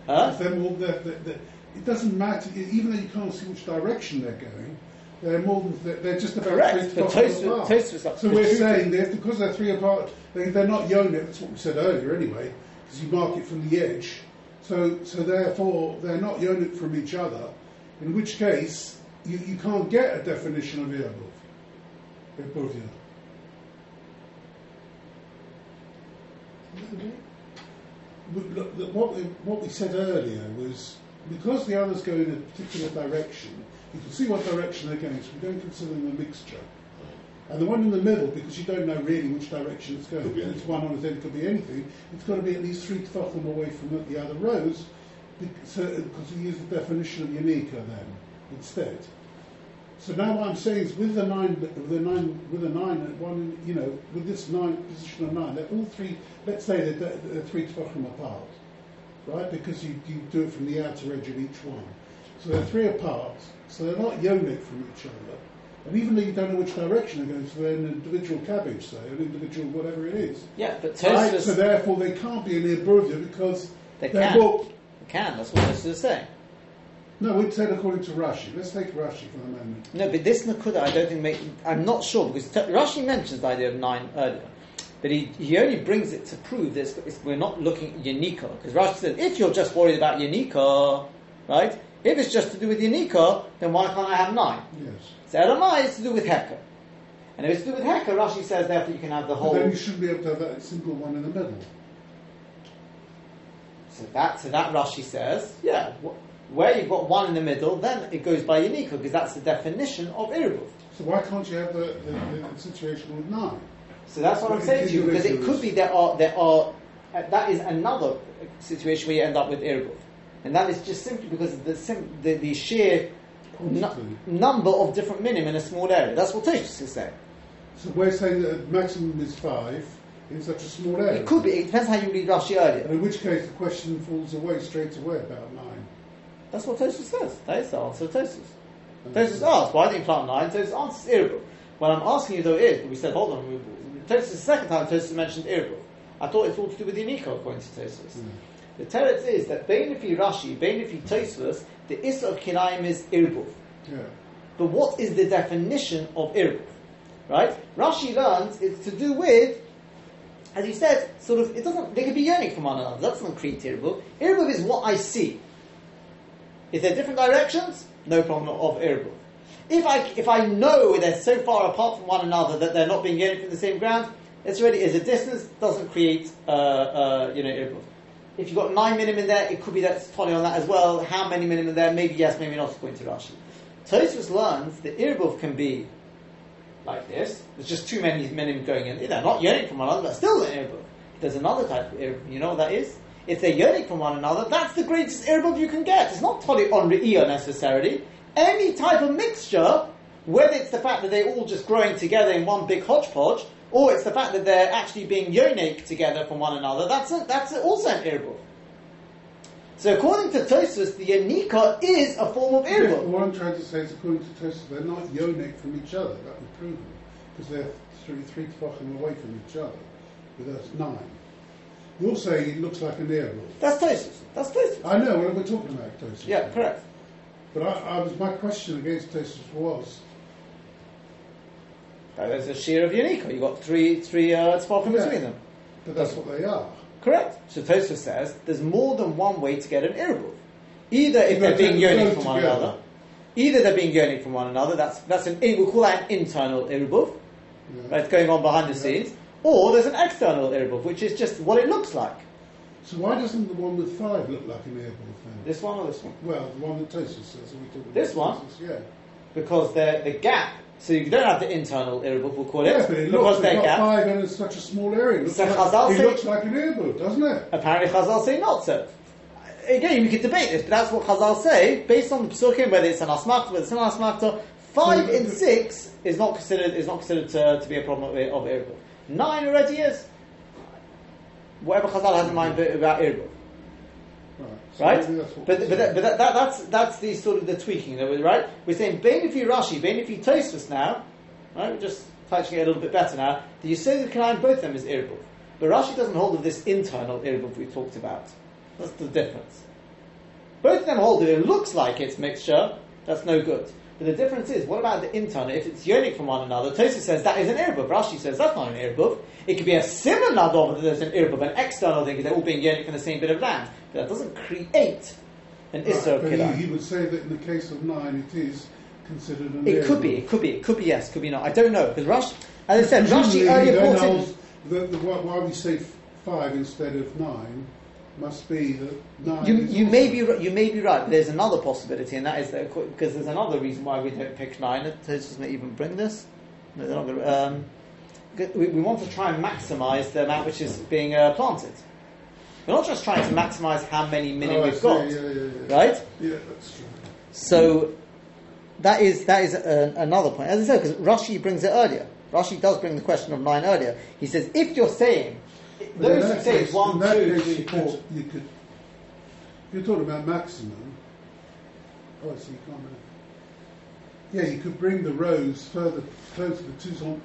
Huh? It doesn't matter, even though you can't see which direction they're going, they're just about correct. 3 apart. So we're saying that because they're 3 apart, they're not Yonit, that's what we said earlier anyway, because you mark it from the edge. So therefore, they're not Yonit from each other, in which case, you can't get a definition of Irbuv. What we said earlier was, because the others go in a particular direction, you can see what direction they're going, so we don't consider them a mixture. And the one in the middle, because you don't know really which direction it's going, it's one on its end, it could be anything, it's got to be at least 3 to 5 away from the other rows, because you use the definition of Yanika then instead. So now what I'm saying is with the nine, you know, with this 9 position of 9, they're all 3. Let's say they're 3 tefachim apart, right? Because you do it from the outer edge of each one. So they're 3 apart. So they're not yonit from each other. And even though you don't know which direction they're going, so they're an individual cabbage, say, an individual whatever it is. Yeah, but right? So therefore they can't be an irbuv because they can. They can. That's what Tosfos is saying. No, we'd said according to Rashi. Let's take Rashi for a moment. No, but this Nakuda, I don't think... I'm not sure, because Rashi mentions the idea of 9 earlier. But he only brings it to prove this. We're not looking at Yanika. Because Rashi said, if you're just worried about Yanika, right? If it's just to do with Yanika, then why can't I have 9? Yes. So Elamai is to do with Heka. And if it's to do with Heka, Rashi says, therefore, you can have the whole... But then you shouldn't be able to have that single one in the middle. So that Rashi says, yeah... Where you've got 1 in the middle, then it goes by Yanika, because that's the definition of Irbuv. So why can't you have the situation with 9? So that's what I'm saying to you, because it could be there are that is another situation where you end up with Irbuv. And that is just simply because of the sheer number of different minim in a small area. That's what Tosfos is saying. So we're saying that maximum is 5 in such a small area? It could be. It depends how you read Rashi earlier. And in which case the question falls away straight away about 9. That's what Tosfos says. That is the answer to Tosfos. Tosfos asks, why didn't you plant 9? Tosfos answers Irbuv. What I'm asking you though is, we said, hold on, Tosfos, the second time Tosfos mentioned Irbuv. I thought it's all to do with Yanika, according to Tosfos. The teretz is that Beinify Rashi, Beinify Tosfos, the Issa of Kilayim is Irbuv. Yeah. But what is the definition of Irbuv? Right? Rashi learns it's to do with, as you said, sort of, it doesn't, they could be yearning from one another. That doesn't create Irbuv. Irbuv is what I see. If they're different directions, no problem of Irbuv. If I know they're so far apart from one another that they're not being yearning from the same ground, it's already is a distance, doesn't create Irbuv. If you've got 9 minim in there, it could be that's totally on that as well. How many minim in there? Maybe yes, maybe not, according to Rashi. Tosfos learns that Irbuv can be like this. There's just too many minim going in. They're not yearning from one another, but still an Irbuv. There's another type of Irbuv. You know what that is? If they're yearning from one another, that's the greatest Irbuv you can get. It's not totally on Re'iyah necessarily. Any type of mixture, whether it's the fact that they're all just growing together in one big hodgepodge, or it's the fact that they're actually being yonik together from one another, that's also an Irbuv. So according to Tosfos, the Yanika is a form of Irbuv. Yes, what I'm trying to say is, according to Tosfos, they're not yonik from each other. That would prove it. Because they're 3 tefachim away from each other. But that's 9. You're saying it looks like an air ball. That's ptosis. That's ptosis. I know, we're talking about ptosis. Yeah, correct. But my question against ptosis was... There's a shear of Unico. You've got three spots in between them. But that's what they are. Correct. So Tosfos says there's more than one way to get an irrebuv. Either they're being yearning from one another, that's an we'll call that an internal irrebuv. Yeah. That's going on behind the scenes. Or there's an external irrebuv, which is just what it looks like. So why doesn't the one with 5 look like an irrebuv then? This one or this one? Well, the one that Tosfos says. This one? Tosfos, yeah. Because the gap. So you don't have the internal irrebuv, we'll call it. Yeah, but it looks like not 5 and it's such a small area. It looks like an irrebuv, doesn't it? Apparently Chazal say not so. Again, we could debate this, but that's what Chazal say, based on the Pesukim, whether it's an Asmachta, whether it's not an Asmachta. 5 and 6 is not considered to be a problem of irrebuv. 9 already is. Whatever Chazal has in mind about irrebuv. Right, so that's the sort of the tweaking that we're right. We're saying Beinafi Rashi, Beinafi Tosfos now, right? We're just touching it a little bit better now. That you say that Kanaan both of them is irrebuv, but Rashi doesn't hold of this internal irrebuv we talked about. That's the difference. Both of them hold that it looks like it's mixture. That's no good. But the difference is, what about the internal? If it's yonic from one another, Tosfos says that is an irrebuv. Rashi says that's not an irrebuv. It could be a similar dogma that there's an irrebuv, an external thing, because they're all being yonic from the same bit of land. But that doesn't create an Isser of Kedar. He would say that in the case of 9, it is considered an irrebuv. It could be yes, could be not. I don't know. Because Rashi, as I said, Rashi earlier brought in... Why we say 5 instead of 9... must be that 9 you may be right, but there's another possibility, and that is that because there's another reason why we don't pick 9. Tosfos doesn't even bring this. No, they're not going to, we want to try and maximise the amount which is being planted. We're not just trying to maximise how many minnow we've got, right? Yeah, that's true. So that is another point, as I said, because Rashi brings it earlier. Rashi does bring the question of 9 earlier. He says if you're saying those who say it's 1, 2, 3, 4. You're talking about maximum. Oh, I see. You can't. Yeah, you could bring the rows further, closer, the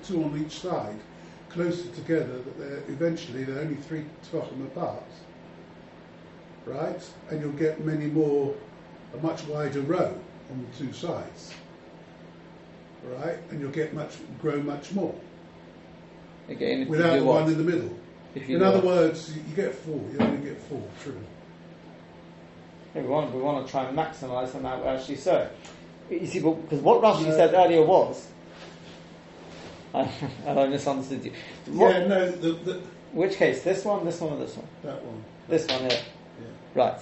two on each side, closer together. That they're only 3 tefachim apart, right? And you'll get many more, a much wider row on the two sides, right? And you'll get grow much more. Again, without the one in the middle. In other words, you get 4. You only get 4. True. Yeah, we want to try and maximise the amount we're actually sowing. You see, because what Rashi said earlier was, I misunderstood you. Which case? This one, or this one? That one. This one here. Yeah. Right.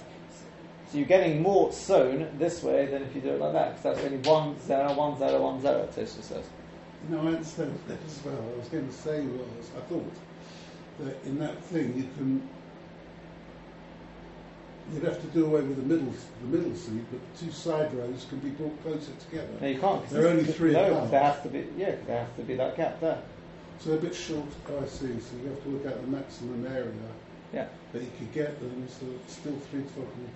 So you're getting more sown this way than if you do it like that. Because that's only 1, 0, 1, 0, 1, 0. Tosfos says. No, I understand that as well. I was going to say I thought. That in that thing you'd have to do away with the middle seed, but the two side rows can be brought closer together. No, you can't. There are only 3. No, there has to be that gap there. So they're a bit short. Oh, I see. So you have to work out the maximum area. Yeah. That you could get them. So it's still 3 to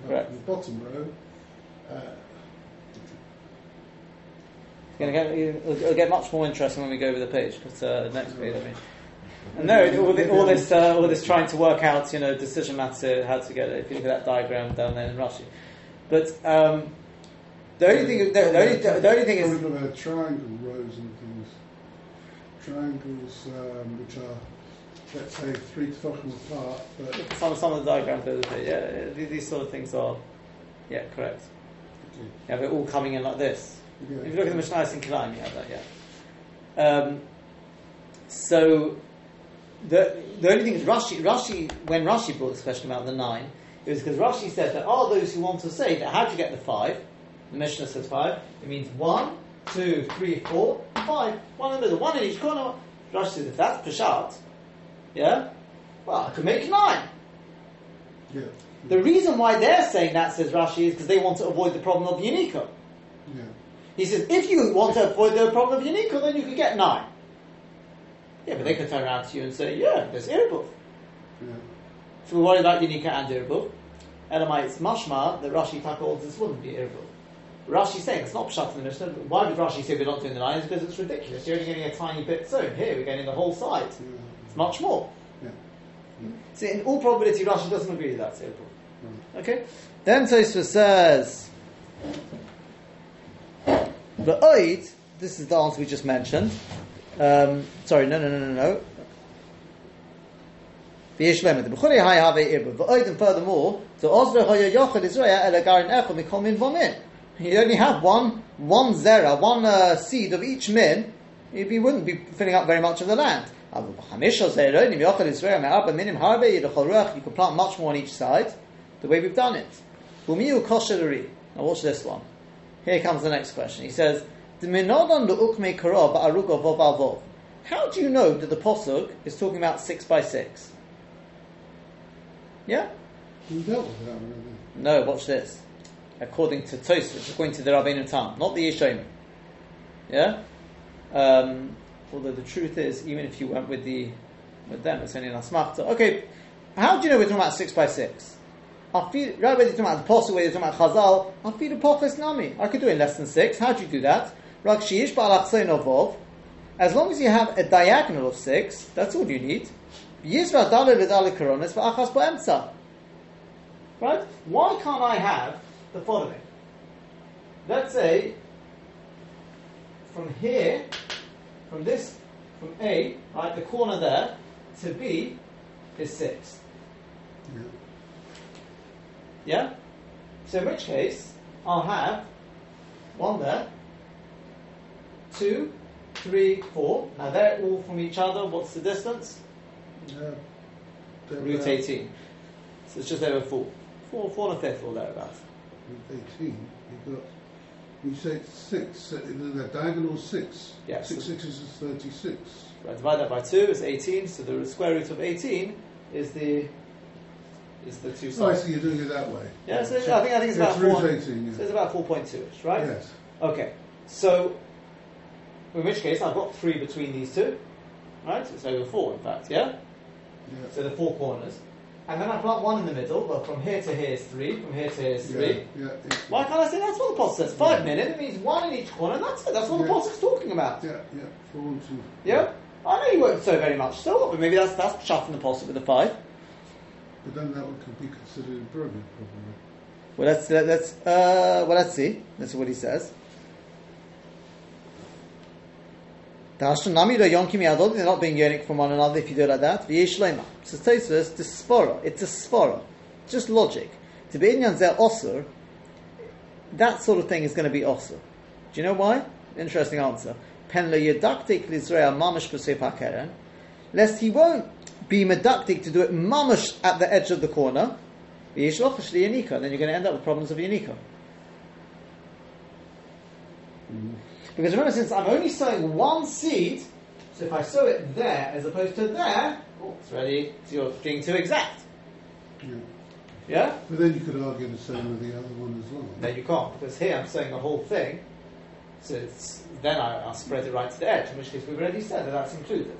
4 apart from the bottom row. It'll get much more interesting when we go over the page, because next page. I mean. And all this trying to work out, decision matter, how to get it. If you look at that diagram down there in Rashi, but the only thing is we're talking about triangle rows and things. Triangles which are, let's say, 3 tefachim apart. But some of the diagrams are a bit, these sort of things are, correct. Okay. Yeah, they're all coming in like this. Yeah. If you look at the Mishnah in Kilaim, you have that. Yeah. So. The only thing is Rashi, when Rashi brought this question about the 9, it was because Rashi said there are those who want to say that how do you get the 5? The Mishnah says 5. It means 1, 2, 3, 4, 5. 1 in the middle, 1 in each corner. Rashi says if that's Peshat, I could make 9. Yeah. The reason why they're saying that, says Rashi, is because they want to avoid the problem of Unico. Yeah. He says if you want to avoid the problem of Unico, then you could get 9. Yeah, but they could turn around to you and say, there's irrebuv. Yeah. So we're worried about Unika and irrebuv. Elamai, it's mashma that Rashi tackles this wouldn't be irrebuv. Rashi's saying it's not pshat in the Mishnah. Why would Rashi say we're not doing the 9? It's because it's ridiculous. You're only getting a tiny bit sown. Here, we're getting the whole side. Yeah. It's much more. Yeah. So in all probability, Rashi doesn't agree with that. So okay. Then Tosfos says, but oid. This is the answer we just mentioned. Sorry, no. And furthermore, you only have one zera, one seed of each min. You wouldn't be filling up very much of the land. You could plant much more on each side, the way we've done it. Now watch this one. Here comes the next question. He says, how do you know that the Pasuk is talking about 6x6? Yeah? No, watch this. According to Tosfos, according to the Rabbeinu Tam, not the Yeshayim. Yeah? Although the truth is, even if you went with them, it's only an asmachta. Okay, how do you know we're talking about 6x6? Right, whether you're talking about the Pasuk, whether you're talking about Chazal, I feel the Pachas Nami. I could do it in less than 6. How do you do that? As long as you have a diagonal of 6, that's all you need. Right? Why can't I have the following? Let's say from here, from A, right, the corner there, to B is 6. Yeah? So in which case, I'll have 1 there, 2, 3, 4. Now they're all from each other. What's the distance? Root 18. So it's just over 4. 4 and a fifth, or thereabouts. Root 18. You've got, you say 6, the diagonal 6. Yeah, 6 sixes is 36. Right, divide that by 2 is 18, so the square root of 18 is the two sides. Oh, I see, you're doing it that way. Yeah, so I think it's about root 18. Yeah. So it's about 4.2-ish, right? Yes. Okay, so in which case I've got 3 between these two, right? It's over 4, in fact, yeah? Yeah. So the 4 corners. And then I plant 1 in the middle, but from here to here is 3, from here to here is 3. Yeah. Why can't I say that's what the Pasuk says? 5 minutes, it means 1 in each corner, and that's it. That's what the Pasuk's talking about. Yeah, 4 and 2. Yeah? I know you won't so very much, so what? But maybe that's chuffing the Pasuk with the 5. But then that one could be considered improvement, probably. Well, let's see. That's what he says. They're not being unique from one another if you do it like that. So Tosfos, it's a spora. Just logic. That sort of thing is going to be osur. Do you know why? Interesting answer. Lest he won't be medactic to do it mamash at the edge of the corner, then you're going to end up with problems of Yanika. Because remember, since I'm only sowing one seed, so if I sow it there as opposed to there, it's ready, so you're being too exact. Yeah? But then you could argue the same with the other one as well. No, you can't, because here I'm sowing the whole thing, so then I'll spread it right to the edge, in which case we've already said that that's included.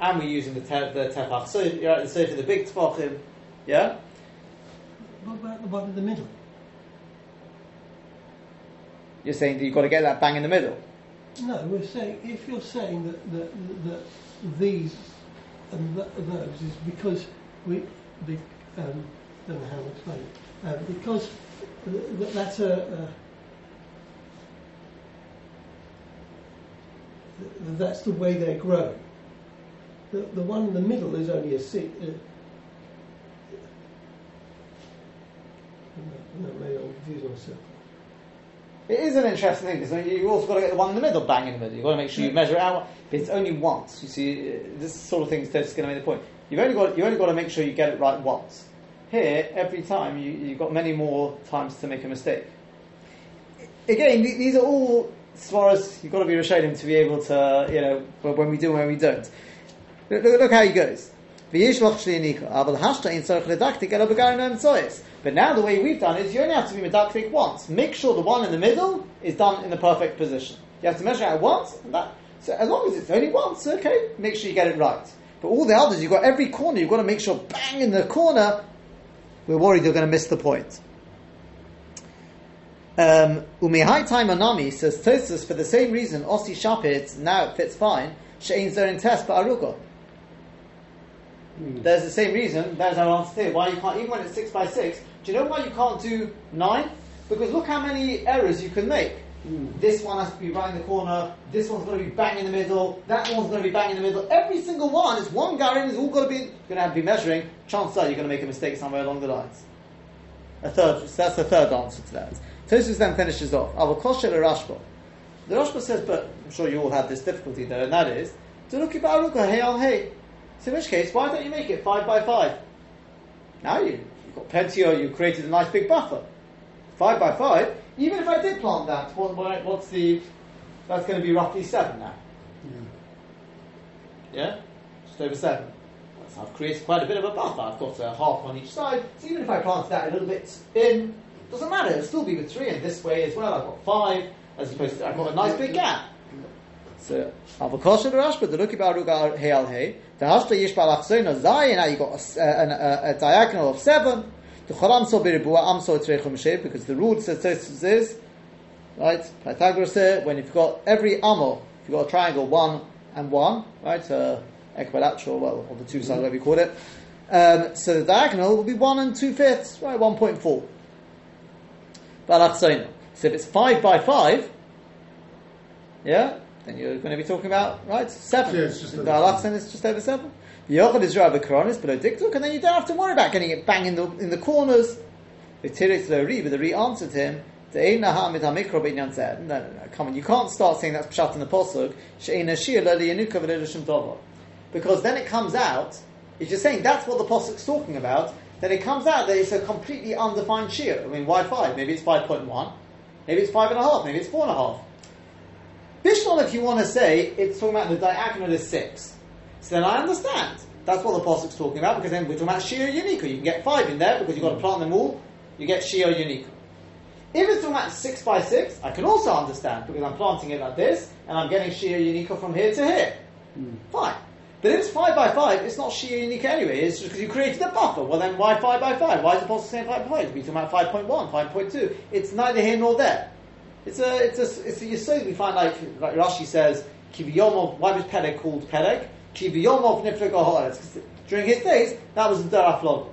And we're using the tefach. So you're at the sofa, the big tefachim. Yeah? What about the one in the middle? You're saying that you've got to get that bang in the middle? No, we're saying, if you're saying that these and those is because don't know how to explain it. Because that's a that's the way they grow. The one in the middle is only a seed. No, maybe I'll confuse myself. It is an interesting thing, because you've also got to get the one in the middle bang in the middle. You've got to make sure you measure it out. But it's only once. You see, this sort of thing is just going to make the point. You've only got to make sure you get it right once. Here, every time, you've got many more times to make a mistake. Again, these are all svaras. You've got to be rishonim to be able to, when we do and when we don't. Look how he goes. But now the way we've done it is you only have to be medactic once. Make sure the one in the middle is done in the perfect position. You have to measure it once, and that. So as long as it's only once, okay, make sure you get it right. But all the others, you've got every corner, you've got to make sure, bang, in the corner, we're worried you're going to miss the point. Umihai Time Anami says, Tosfos, for the same reason, Osi Shapit, now it fits fine, She'ein Zorin Test, but Arugo. There's the same reason, there's our answer here, why you can't, even when it's 6 by 6, do you know why you can't do 9? Because look how many errors you can make. This one has to be right in the corner, this one's going to be bang in the middle, that one's going to be bang in the middle, every single one, it's one garim, it's all got to be, you're going to have to be measuring, chances are you're going to make a mistake somewhere along the lines. That's the third answer to that. Tosfos then finishes off, Avokoshe Rashba. The Rashba says, but I'm sure you all have this difficulty there, and that is, Deruki Ba'aruka Hey Al Hey. So in which case, why don't you make it 5 by 5? Now you've got plenty, or you created a nice big buffer. 5 by 5, even if I did plant that, what's the... That's going to be roughly 7 now. Yeah? Just over 7. So I've created quite a bit of a buffer. I've got a half on each side, so even if I plant that a little bit in, doesn't matter, it'll still be with 3, and this way as well, I've got 5, as opposed to... I've got a nice big gap. So, Avokosha Rashba, the Luki Baruga Hey Al Hey, the Hashta Yishba Lachsona Zayin, now you've got a diagonal of 7, because the rule says this, right? Pythagoras said, when you've got every amor, if you've got a triangle 1 and 1, right? Equilateral, well, or the two sides, whatever you call it. So the diagonal will be 1 2/5, right? 1.4. Balachsona. So if it's 5 by 5, yeah, then you're going to be talking about, right? 7. Yeah, it's just over 7. Yochad is Rabbi Koronis, below Diktuk, and then you don't have to worry about getting it bang in the corners. The Tirit Lori, but the Re answered him, No, come on, you can't start saying that's Pshat in the Pasuk, because then it comes out, you're just saying that's what the Pasuk's talking about, then it comes out that it's a completely undefined shear. I mean, why 5? Maybe it's 5.1, maybe it's 5.5, maybe it's 4.5. Bishlon, if you want to say, it's talking about the diagonal is 6. So then I understand. That's what the Pasuk's talking about, because then we're talking about Shia Unico. You can get 5 in there, because you've got to plant them all, you get Shia Unico. If it's talking about 6 by 6, I can also understand, because I'm planting it like this, and I'm getting Shia Unico from here to here. Fine. But if it's 5 by 5, it's not Shia Unico anyway, it's just because you created a buffer. Well then, why 5 by 5? Why is the Pasuk saying 5 by 5? We're talking about 5.1, 5.2. It's neither here nor there. It's a yesod we find, like Rashi says, Kiviyomov, why was Perek called Perek? During his days, that was the Daraf Log.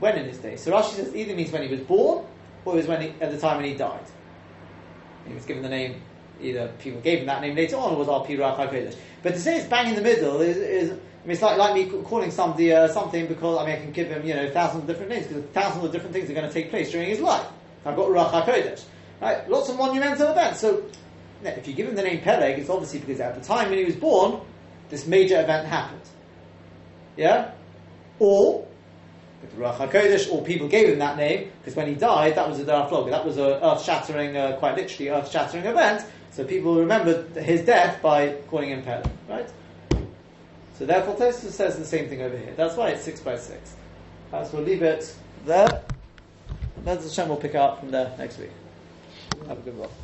When in his days? So Rashi says either means when he was born, or it was when at the time when he died. He was given the name, either people gave him that name later on, or was Al Pi Ruach HaKodesh. But to say it's bang in the middle is I mean, it's like me calling somebody something, because I mean I can give him, thousands of different names, because thousands of different things are going to take place during his life. I've got Ruach HaKodesh. Right? Lots of monumental events. So if you give him the name Peleg, it's obviously because at the time when he was born, this major event happened. Yeah? Or, with Ruach HaKodesh, or people gave him that name, because when he died, that was a Daraf Log. That was an earth-shattering, quite literally earth-shattering event, so people remembered his death by calling him Peleg, right? So therefore, Tosfos says the same thing over here. That's why it's 6 by 6. So we'll leave it there. Bezras Hashem will pick up from there next week. Have a good one.